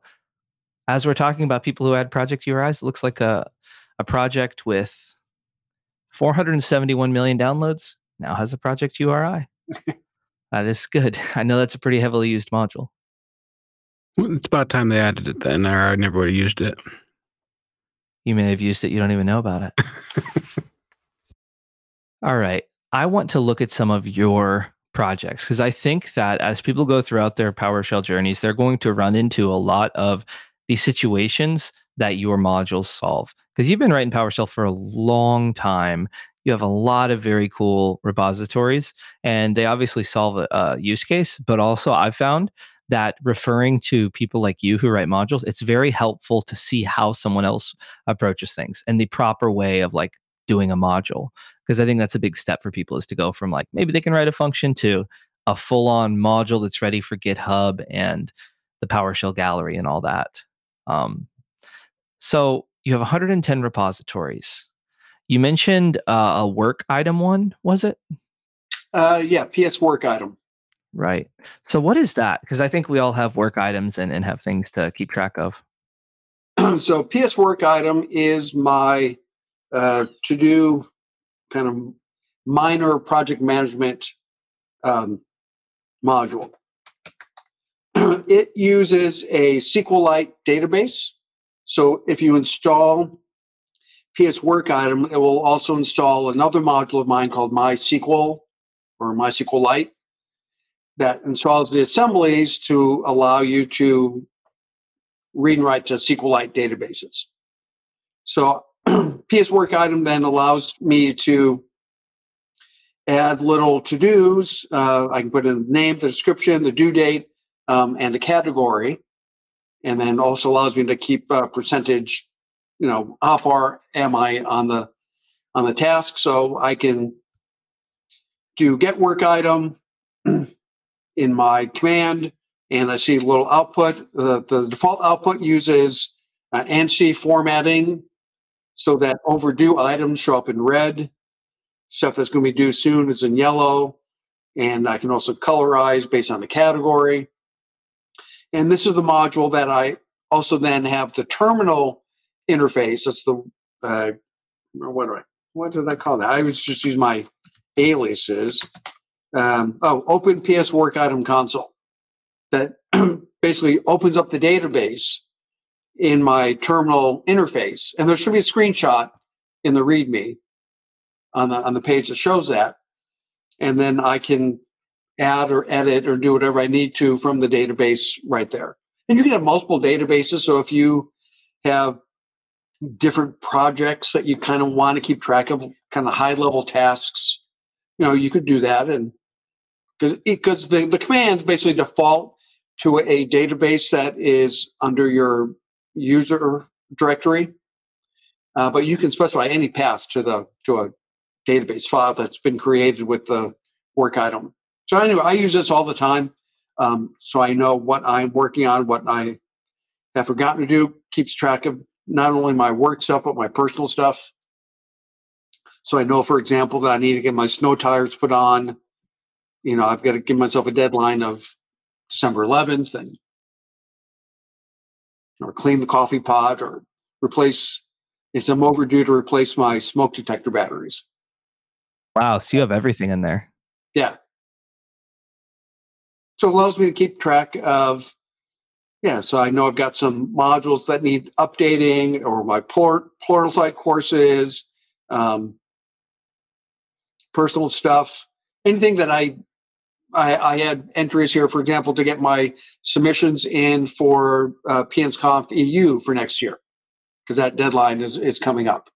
as we're talking about people who had project U R Is, it looks like a, a project with four hundred seventy-one million downloads now has a project U R I. That is good. I know that's a pretty heavily used module. Well, it's about time they added it then, or I never would have used it. You may have used it. You don't even know about it. All right. I want to look at some of your projects, because I think that as people go throughout their PowerShell journeys, they're going to run into a lot of the situations that your modules solve. Because you've been writing PowerShell for a long time. You have a lot of very cool repositories, and they obviously solve a, a use case. But also I've found that referring to people like you who write modules, it's very helpful to see how someone else approaches things and the proper way of like doing a module. Because I think that's a big step for people, is to go from like maybe they can write a function to a full-on module that's ready for GitHub and the PowerShell gallery and all that. Um, so you have one hundred ten repositories. You mentioned uh, a work item one, was it? Uh, yeah, P S work item. Right. So what is that? Because I think we all have work items and, and have things to keep track of. So P S work item is my uh, to-do kind of minor project management um, module. It uses a SQLite database. So if you install P S work item, it will also install another module of mine called MySQL or MySQLite that installs the assemblies to allow you to read and write to SQLite databases. So P S work item then allows me to add little to-dos. Uh, I can put in the name, the description, the due date, um, and a category. And then also allows me to keep a percentage, you know, how far am I on the on the task? So I can do get work item in my command, and I see a little output. Uh, the default output uses uh, ANSI formatting so that overdue items show up in red. Stuff that's going to be due soon is in yellow. And I can also colorize based on the category. And this is the module that I also then have the terminal interface. That's the, uh, what, do I, what did I call that? I would just use my aliases. Um, oh, open P S work item console. That basically opens up the database in my terminal interface. And there should be a screenshot in the README on the, on the page that shows that. And then I can add or edit or do whatever I need to from the database right there. And you can have multiple databases. So if you have different projects that you kind of want to keep track of, kind of high level tasks, you know, you could do that. And because because the, the commands basically default to a database that is under your user directory. Uh, but you can specify any path to the to a database file that's been created with the work item. So anyway, I use this all the time, um, so I know what I'm working on, what I have forgotten to do, keeps track of not only my work stuff, but my personal stuff. So I know, for example, that I need to get my snow tires put on. You know, I've got to give myself a deadline of December eleventh and or clean the coffee pot or replace, it's I'm overdue to replace my smoke detector batteries. Wow, so you have everything in there. Yeah. So it allows me to keep track of, yeah, so I know I've got some modules that need updating or my port, Pluralsight courses, um, personal stuff, anything that I, I I had entries here, for example, to get my submissions in for uh, PSConf E U for next year, because that deadline is, is coming up.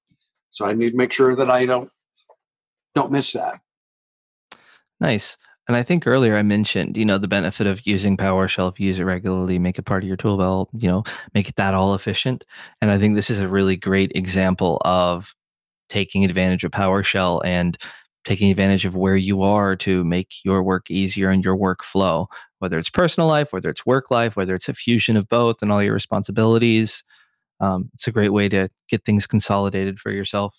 So I need to make sure that I don't don't miss that. Nice. And I think earlier I mentioned, you know, the benefit of using PowerShell, if you use it regularly, make it part of your tool belt, you know, make it that all efficient. And I think this is a really great example of taking advantage of PowerShell and taking advantage of where you are to make your work easier and your workflow, whether it's personal life, whether it's work life, whether it's a fusion of both and all your responsibilities. Um, it's a great way to get things consolidated for yourself.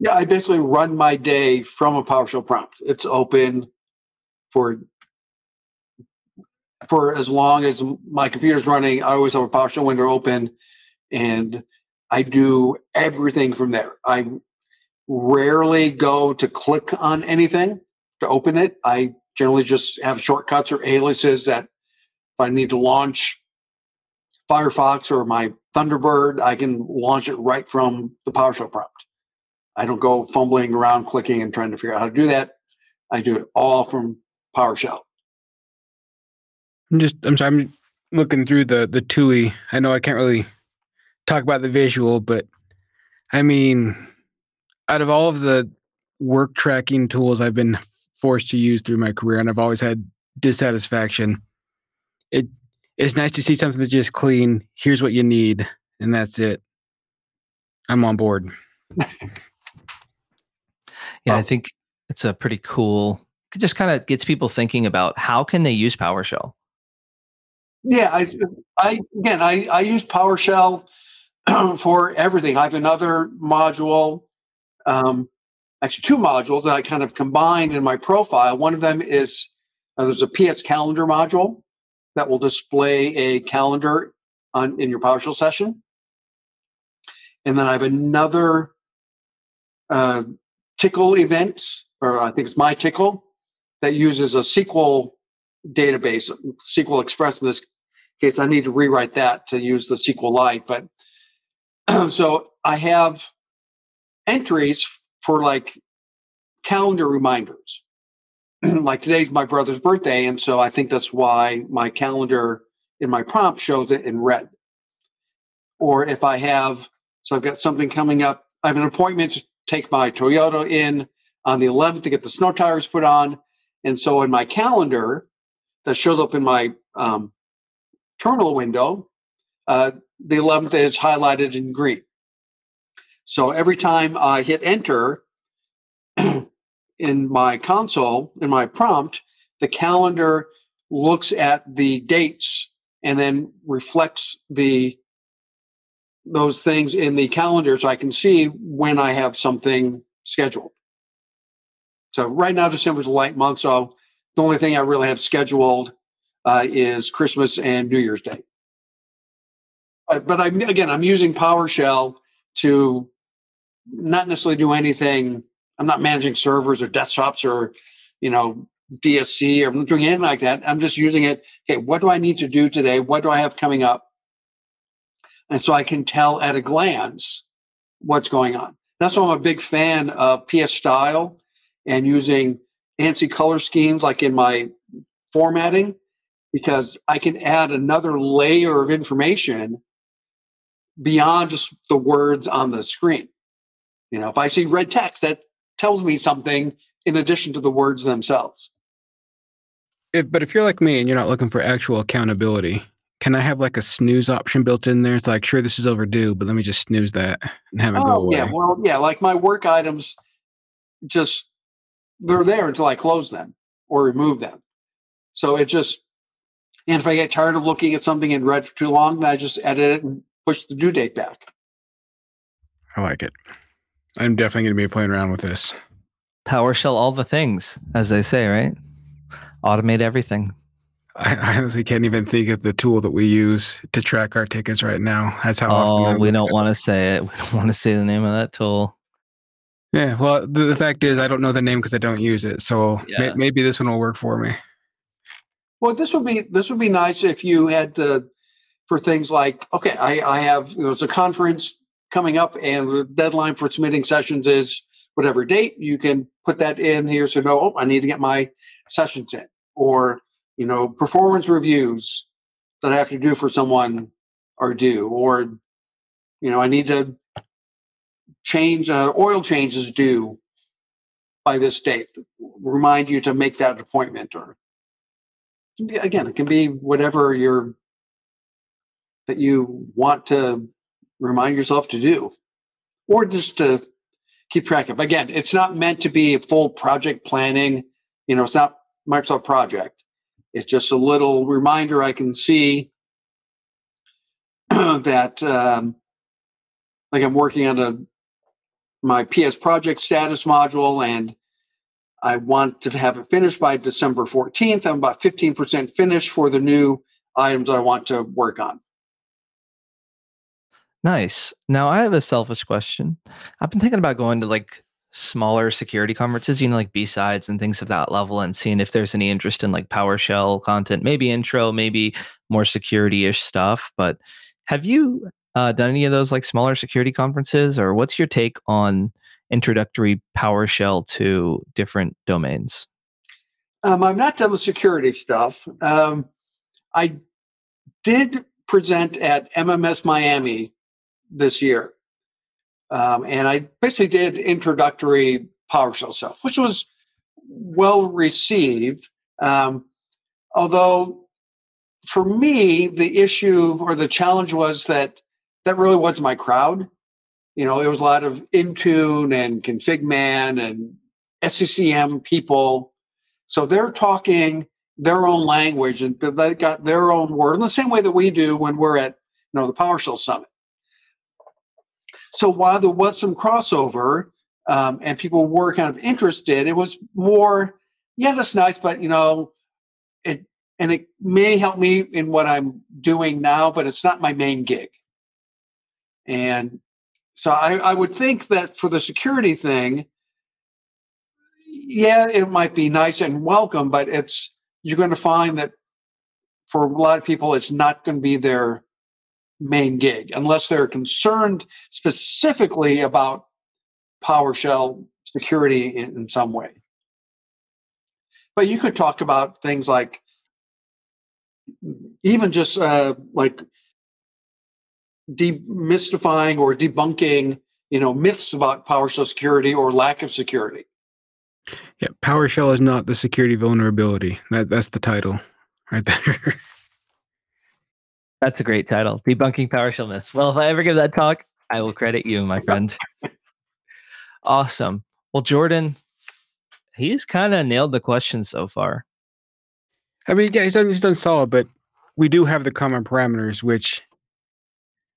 Yeah, I basically run my day from a PowerShell prompt. It's open For for as long as my computer's running, I always have a PowerShell window open, and I do everything from there. I rarely go to click on anything to open it. I generally just have shortcuts or aliases that if I need to launch Firefox or my Thunderbird, I can launch it right from the PowerShell prompt. I don't go fumbling around, clicking, and trying to figure out how to do that. I do it all from PowerShell. I'm just, I'm sorry, I'm looking through the, the T U I. I know I can't really talk about the visual, but I mean, out of all of the work tracking tools I've been forced to use through my career, and I've always had dissatisfaction, it it's nice to see something that's just clean. Here's what you need, and that's it. I'm on board. Yeah, I think it's a pretty cool, it just kind of gets people thinking about how can they use PowerShell? Yeah, I, I again, I, I use PowerShell for everything. I have another module, um, actually two modules that I kind of combine in my profile. One of them is uh, there's a P S calendar module that will display a calendar on in your PowerShell session. And then I have another uh, Tickle events, or I think it's My Tickle, that uses a S Q L database, S Q L Express in this case. I need to rewrite that to use the SQLite. But so I have entries for like calendar reminders. Like today's my brother's birthday, and so I think that's why my calendar in my prompt shows it in red. Or if I have, so I've got something coming up, I have an appointment to take my Toyota in on the eleventh to get the snow tires put on. And so in my calendar that shows up in my um, terminal window, uh, the eleventh is highlighted in green. So every time I hit enter in my console, in my prompt, the calendar looks at the dates and then reflects the those things in the calendar so I can see when I have something scheduled. So right now, December's a light month, so the only thing I really have scheduled uh, is Christmas and New Year's Day. But, but I'm, again, I'm using PowerShell to not necessarily do anything. I'm not managing servers or desktops or, you know, D S C or doing anything like that. I'm just using it. Okay, what do I need to do today? What do I have coming up? And so I can tell at a glance what's going on. That's why I'm a big fan of P S style and using ANSI color schemes like in my formatting, because I can add another layer of information beyond just the words on the screen. You know, if I see red text, that tells me something in addition to the words themselves. If, but if you're like me and you're not looking for actual accountability, can I have like a snooze option built in there? It's like, sure, this is overdue, but let me just snooze that and have it oh, go away. Yeah, well, yeah, like my work items, just they're there until I close them or remove them. So it just, and if I get tired of looking at something in red for too long, then I just edit it and push the due date back. I like it. I'm definitely going to be playing around with this. PowerShell all the things, as they say, right? Automate everything. I honestly can't even think of the tool that we use to track our tickets right now. That's how oh, often. Oh, we don't want to say it. We don't want to say the name of that tool. Yeah, well, the, the fact is I don't know the name because I don't use it. So yeah. may, maybe this one will work for me. Well, this would be this would be nice if you had to, for things like, okay, I, I have there's a conference coming up and the deadline for submitting sessions is whatever date. You can put that in here so no, oh, I need to get my sessions in. Or you know, performance reviews that I have to do for someone are due, or, you know, I need to change, uh, oil change is due by this date. Remind you to make that appointment, or again, it can be whatever you're, that you want to remind yourself to do, or just to keep track of. Again, it's not meant to be full project planning. You know, it's not Microsoft Project. It's just a little reminder I can see that, um, like I'm working on a my P S project status module, and I want to have it finished by December fourteenth. I'm about fifteen percent finished for the new items I want to work on. Nice. Now I have a selfish question. I've been thinking about going to like smaller security conferences, you know, like B-sides and things of that level, and seeing if there's any interest in like PowerShell content, maybe intro, maybe more security-ish stuff. But have you uh, done any of those like smaller security conferences, or what's your take on introductory PowerShell to different domains? Um, I've not done the security stuff. Um, I did present at M M S Miami this year. Um, and I basically did introductory PowerShell stuff, which was well received. Um, although for me, the issue or the challenge was that that really wasn't my crowd. You know, it was a lot of Intune and ConfigMan and S C C M people. So they're talking their own language and they got their own word in the same way that we do when we're at, you know, the PowerShell Summit. So while there was some crossover um, and people were kind of interested, it was more, yeah, that's nice, but, you know, it and it may help me in what I'm doing now, but it's not my main gig. And so I, I would think that for the security thing, yeah, it might be nice and welcome, but it's you're going to find that for a lot of people, it's not going to be their main gig unless they're concerned specifically about PowerShell security in, in some way. But you could talk about things like even just uh, like demystifying or debunking, you know, myths about PowerShell security or lack of security. Yeah, PowerShell is not the security vulnerability. That, that's the title right there. That's a great title, Debunking PowerShell Myths. Well, if I ever give that talk, I will credit you, my friend. Awesome. Well, Jordan, he's kind of nailed the question so far. I mean, yeah, he's done, he's done solid, but we do have the common parameters, which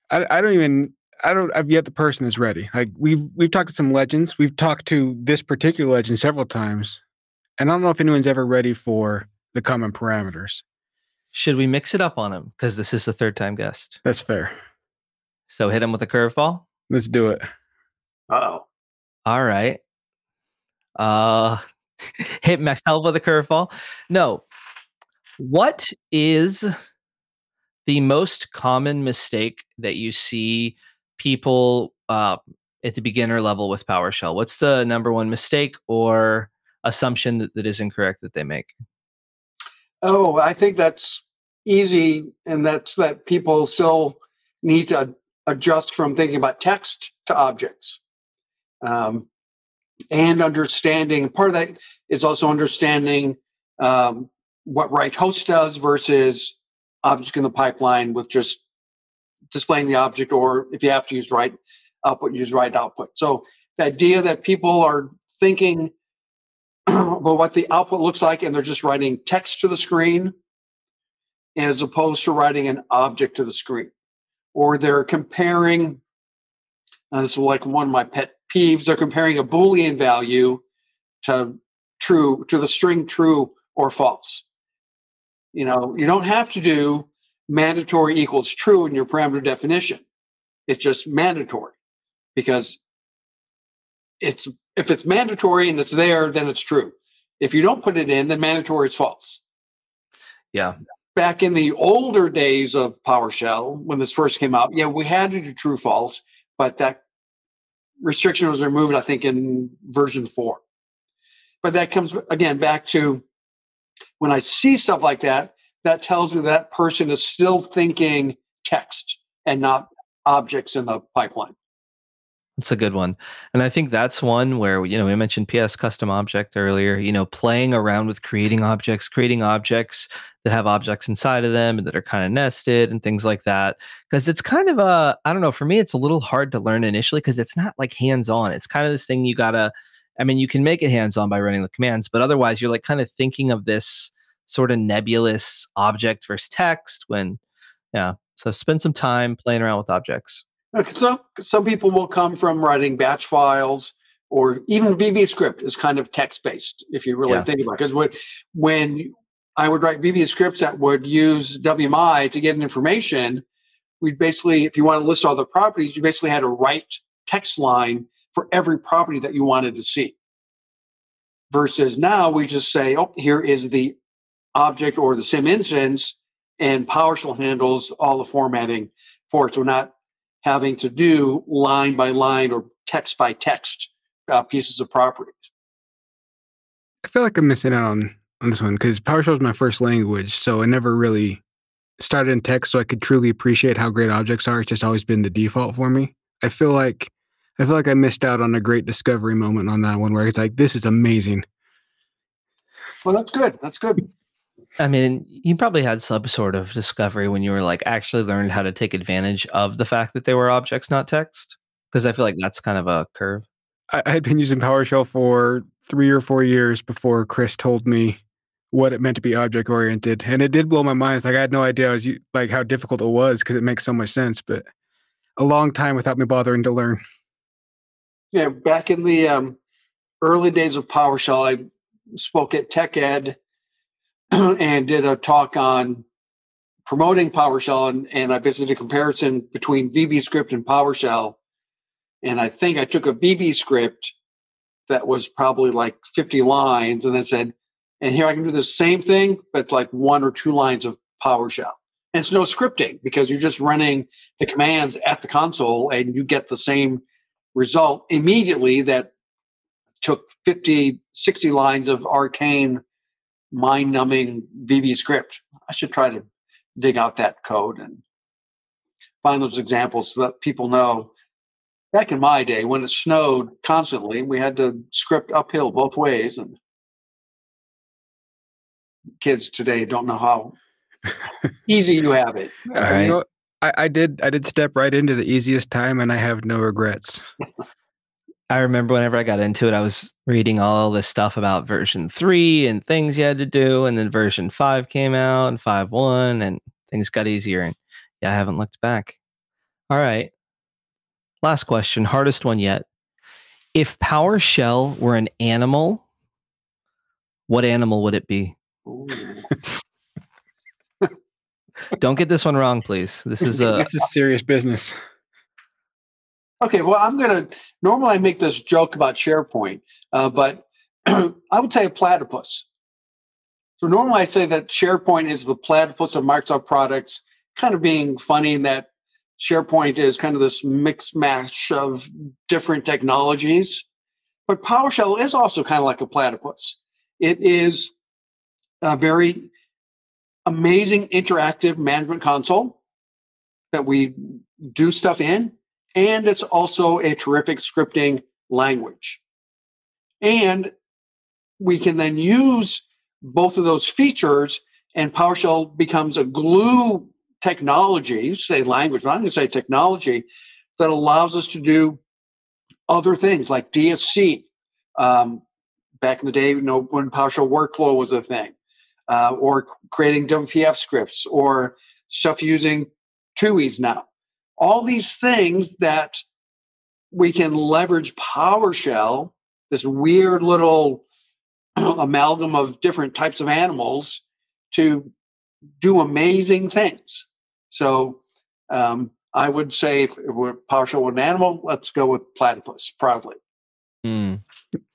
I, I don't even... I don't. I've yet the person is ready. Like we've we've talked to some legends. We've talked to this particular legend several times, and I don't know if anyone's ever ready for the common parameters. Should we mix it up on him because this is the third time guest? That's fair. So hit him with a curveball. Let's do it. Uh-oh. All right. Uh, hit myself with a curveball. No. What is the most common mistake that you see people uh, at the beginner level with PowerShell? What's the number one mistake or assumption that, that is incorrect that they make? Oh, I think that's easy. And that's that people still need to adjust from thinking about text to objects. Um, and understanding, part of that is also understanding um, what right host does versus object in the pipeline with just displaying the object, or if you have to use right output, use right output. So the idea that people are thinking about what the output looks like and they're just writing text to the screen as opposed to writing an object to the screen. Or they're comparing, uh, this is like one of my pet peeves, they're comparing a Boolean value to true, to the string true or false. You know, you don't have to do mandatory equals true in your parameter definition. It's just mandatory because it's if it's mandatory and it's there, then it's true. If you don't put it in, then mandatory is false. Yeah. Back in the older days of PowerShell, when this first came out, yeah, we had to do true false, but that restriction was removed, I think, in version four. But that comes, again, back to when I see stuff like that, that tells me that person is still thinking text and not objects in the pipeline. That's a good one. And I think that's one where, you know, we mentioned P S custom object earlier, you know, playing around with creating objects, creating objects that have objects inside of them and that are kind of nested and things like that. Because it's kind of a, I don't know, for me, it's a little hard to learn initially because it's not like hands-on. It's kind of this thing you got to, I mean, you can make it hands-on by running the commands, but otherwise you're like kind of thinking of this sort of nebulous object versus text when, yeah. So spend some time playing around with objects. So some people will come from writing batch files or even VBScript is kind of text-based if you really yeah. think about it. Because when I would write VBScripts that would use W M I to get an information, we'd basically, if you want to list all the properties, you basically had to write text line for every property that you wanted to see. Versus now we just say, oh, here is the object or the sim instance, and PowerShell handles all the formatting for it. So we're not having to do line by line or text by text uh, pieces of properties. I feel like I'm missing out on, on this one because PowerShell is my first language. So I never really started in text, so I could truly appreciate how great objects are. It's just always been the default for me. I feel like I feel like I missed out on a great discovery moment on that one where it's like, this is amazing. Well, that's good. That's good. I mean, you probably had some sort of discovery when you were like actually learned how to take advantage of the fact that they were objects, not text, because I feel like that's kind of a curve. I had been using PowerShell for three or four years before Chris told me what it meant to be object oriented, and it did blow my mind. It's like I had no idea I was, like how difficult it was because it makes so much sense, but a long time without me bothering to learn. Yeah, back in the um, early days of PowerShell, I spoke at Tech Ed and did a talk on promoting PowerShell, and, and I basically did a comparison between VBScript and PowerShell. And I think I took a V B script that was probably like fifty lines and then said, and here I can do the same thing, but it's like one or two lines of PowerShell. And it's no scripting because you're just running the commands at the console and you get the same result immediately that took fifty, sixty lines of arcane, mind-numbing V B script. I should try to dig out that code and find those examples so that people know. Back in my day, when it snowed constantly, we had to script uphill both ways, and kids today don't know how easy you have it. All right. You know, I, I did. I did step right into the easiest time, and I have no regrets. I remember whenever I got into it, I was reading all this stuff about version three and things you had to do, and then version five came out and five one, and things got easier. And yeah, I haven't looked back. All right. Last question, hardest one yet. If PowerShell were an animal, what animal would it be? Don't get this one wrong, please. This is a this is serious business. Okay, well, I'm gonna normally I make this joke about SharePoint, uh, but I would say a platypus. So normally I say that SharePoint is the platypus of Microsoft products, kind of being funny in that SharePoint is kind of this mix mash of different technologies, but PowerShell is also kind of like a platypus. It is a very amazing interactive management console that we do stuff in, and it's also a terrific scripting language. And we can then use both of those features, and PowerShell becomes a glue technology, you say language, but I'm going to say technology, that allows us to do other things like D S C. Um, back in the day, you know, when PowerShell workflow was a thing, uh, or creating W P F scripts or stuff using T U Is now. All these things that we can leverage PowerShell, this weird little amalgam of different types of animals, to do amazing things. So um, I would say if we're PowerShell with an animal, let's go with platypus, proudly. Mm.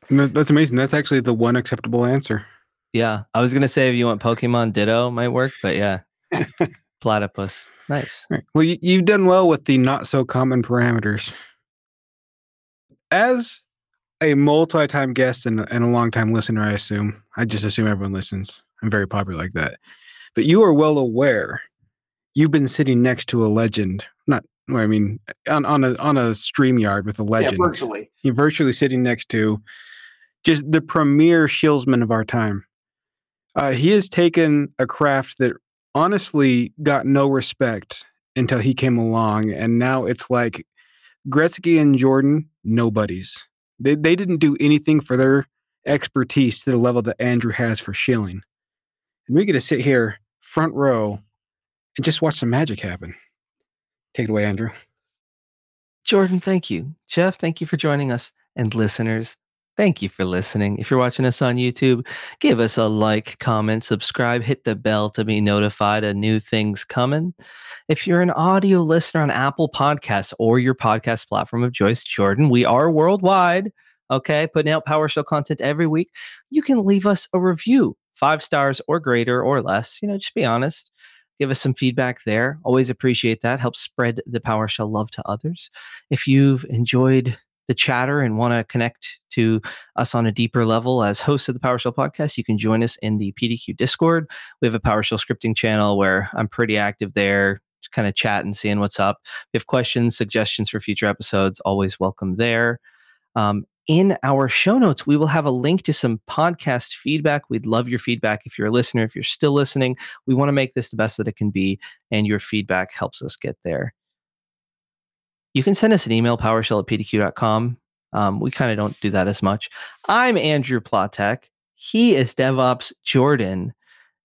That's amazing. That's actually the one acceptable answer. Yeah. I was going to say if you want Pokemon, Ditto might work, but yeah. Platypus. Nice. Right. Well, you, you've done well with the not so common parameters. As a multi-time guest and, and a long-time listener, I assume. I just assume everyone listens. I'm very popular like that. But you are well aware you've been sitting next to a legend, not, I mean, on, on a on a stream yard with a legend. Yeah, virtually. You're virtually sitting next to just the premier shillsman of our time. Uh, he has taken a craft that honestly got no respect until he came along, and now it's like Gretzky and Jordan, nobodies. They, they didn't do anything for their expertise to the level that Andrew has for shilling. And we get to sit here front row and just watch some magic happen. Take it away, Andrew. Jordan, thank you. Jeff, thank you for joining us. And listeners, thank you for listening. If you're watching us on YouTube, give us a like, comment, subscribe, hit the bell to be notified of new things coming. If you're an audio listener on Apple Podcasts or your podcast platform of choice, Jordan, we are worldwide. Okay, putting out PowerShell content every week. You can leave us a review. Five stars or greater or less, you know, just be honest. Give us some feedback there. Always appreciate that. Help spread the PowerShell love to others. If you've enjoyed the chatter and want to connect to us on a deeper level as hosts of the PowerShell podcast, you can join us in the P D Q Discord. We have a PowerShell scripting channel where I'm pretty active there, just kind of chatting, seeing what's up. If questions, suggestions for future episodes, always welcome there. Um, in our show notes, we will have a link to some podcast feedback. We'd love your feedback. If you're a listener, if you're still listening, we want to make this the best that it can be, and your feedback helps us get there. You can send us an email, powershell at p d q dot com. Um, we kind of don't do that as much. I'm Andrew Platek. He is DevOps Jordan.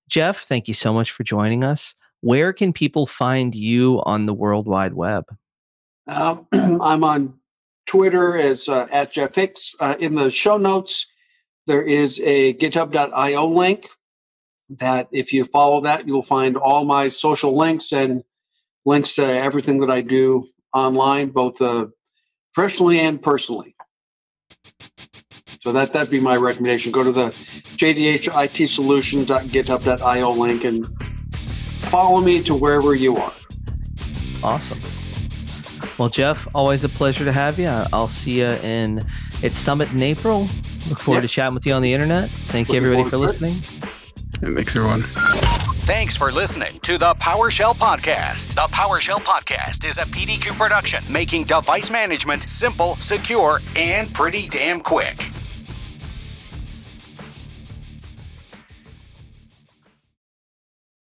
Jeff, thank you so much for joining us. Where can people find you on the World Wide Web? Um, I'm on Twitter as uh, at Jeff Hicks. Uh, in the show notes, there is a github dot io link that if you follow that, you'll find all my social links and links to everything that I do online, both uh, professionally and personally. So that, that'd be my recommendation. Go to the j d h i t solutions dot github dot io link and follow me to wherever you are. Awesome. Well, Jeff, always a pleasure to have you. I'll see you in it's Summit in April. Look forward yeah. to chatting with you on the internet. Thank Looking you, everybody, for listening. It makes everyone. Thanks for listening to the PowerShell Podcast. The PowerShell Podcast is a P D Q production, making device management simple, secure, and pretty damn quick.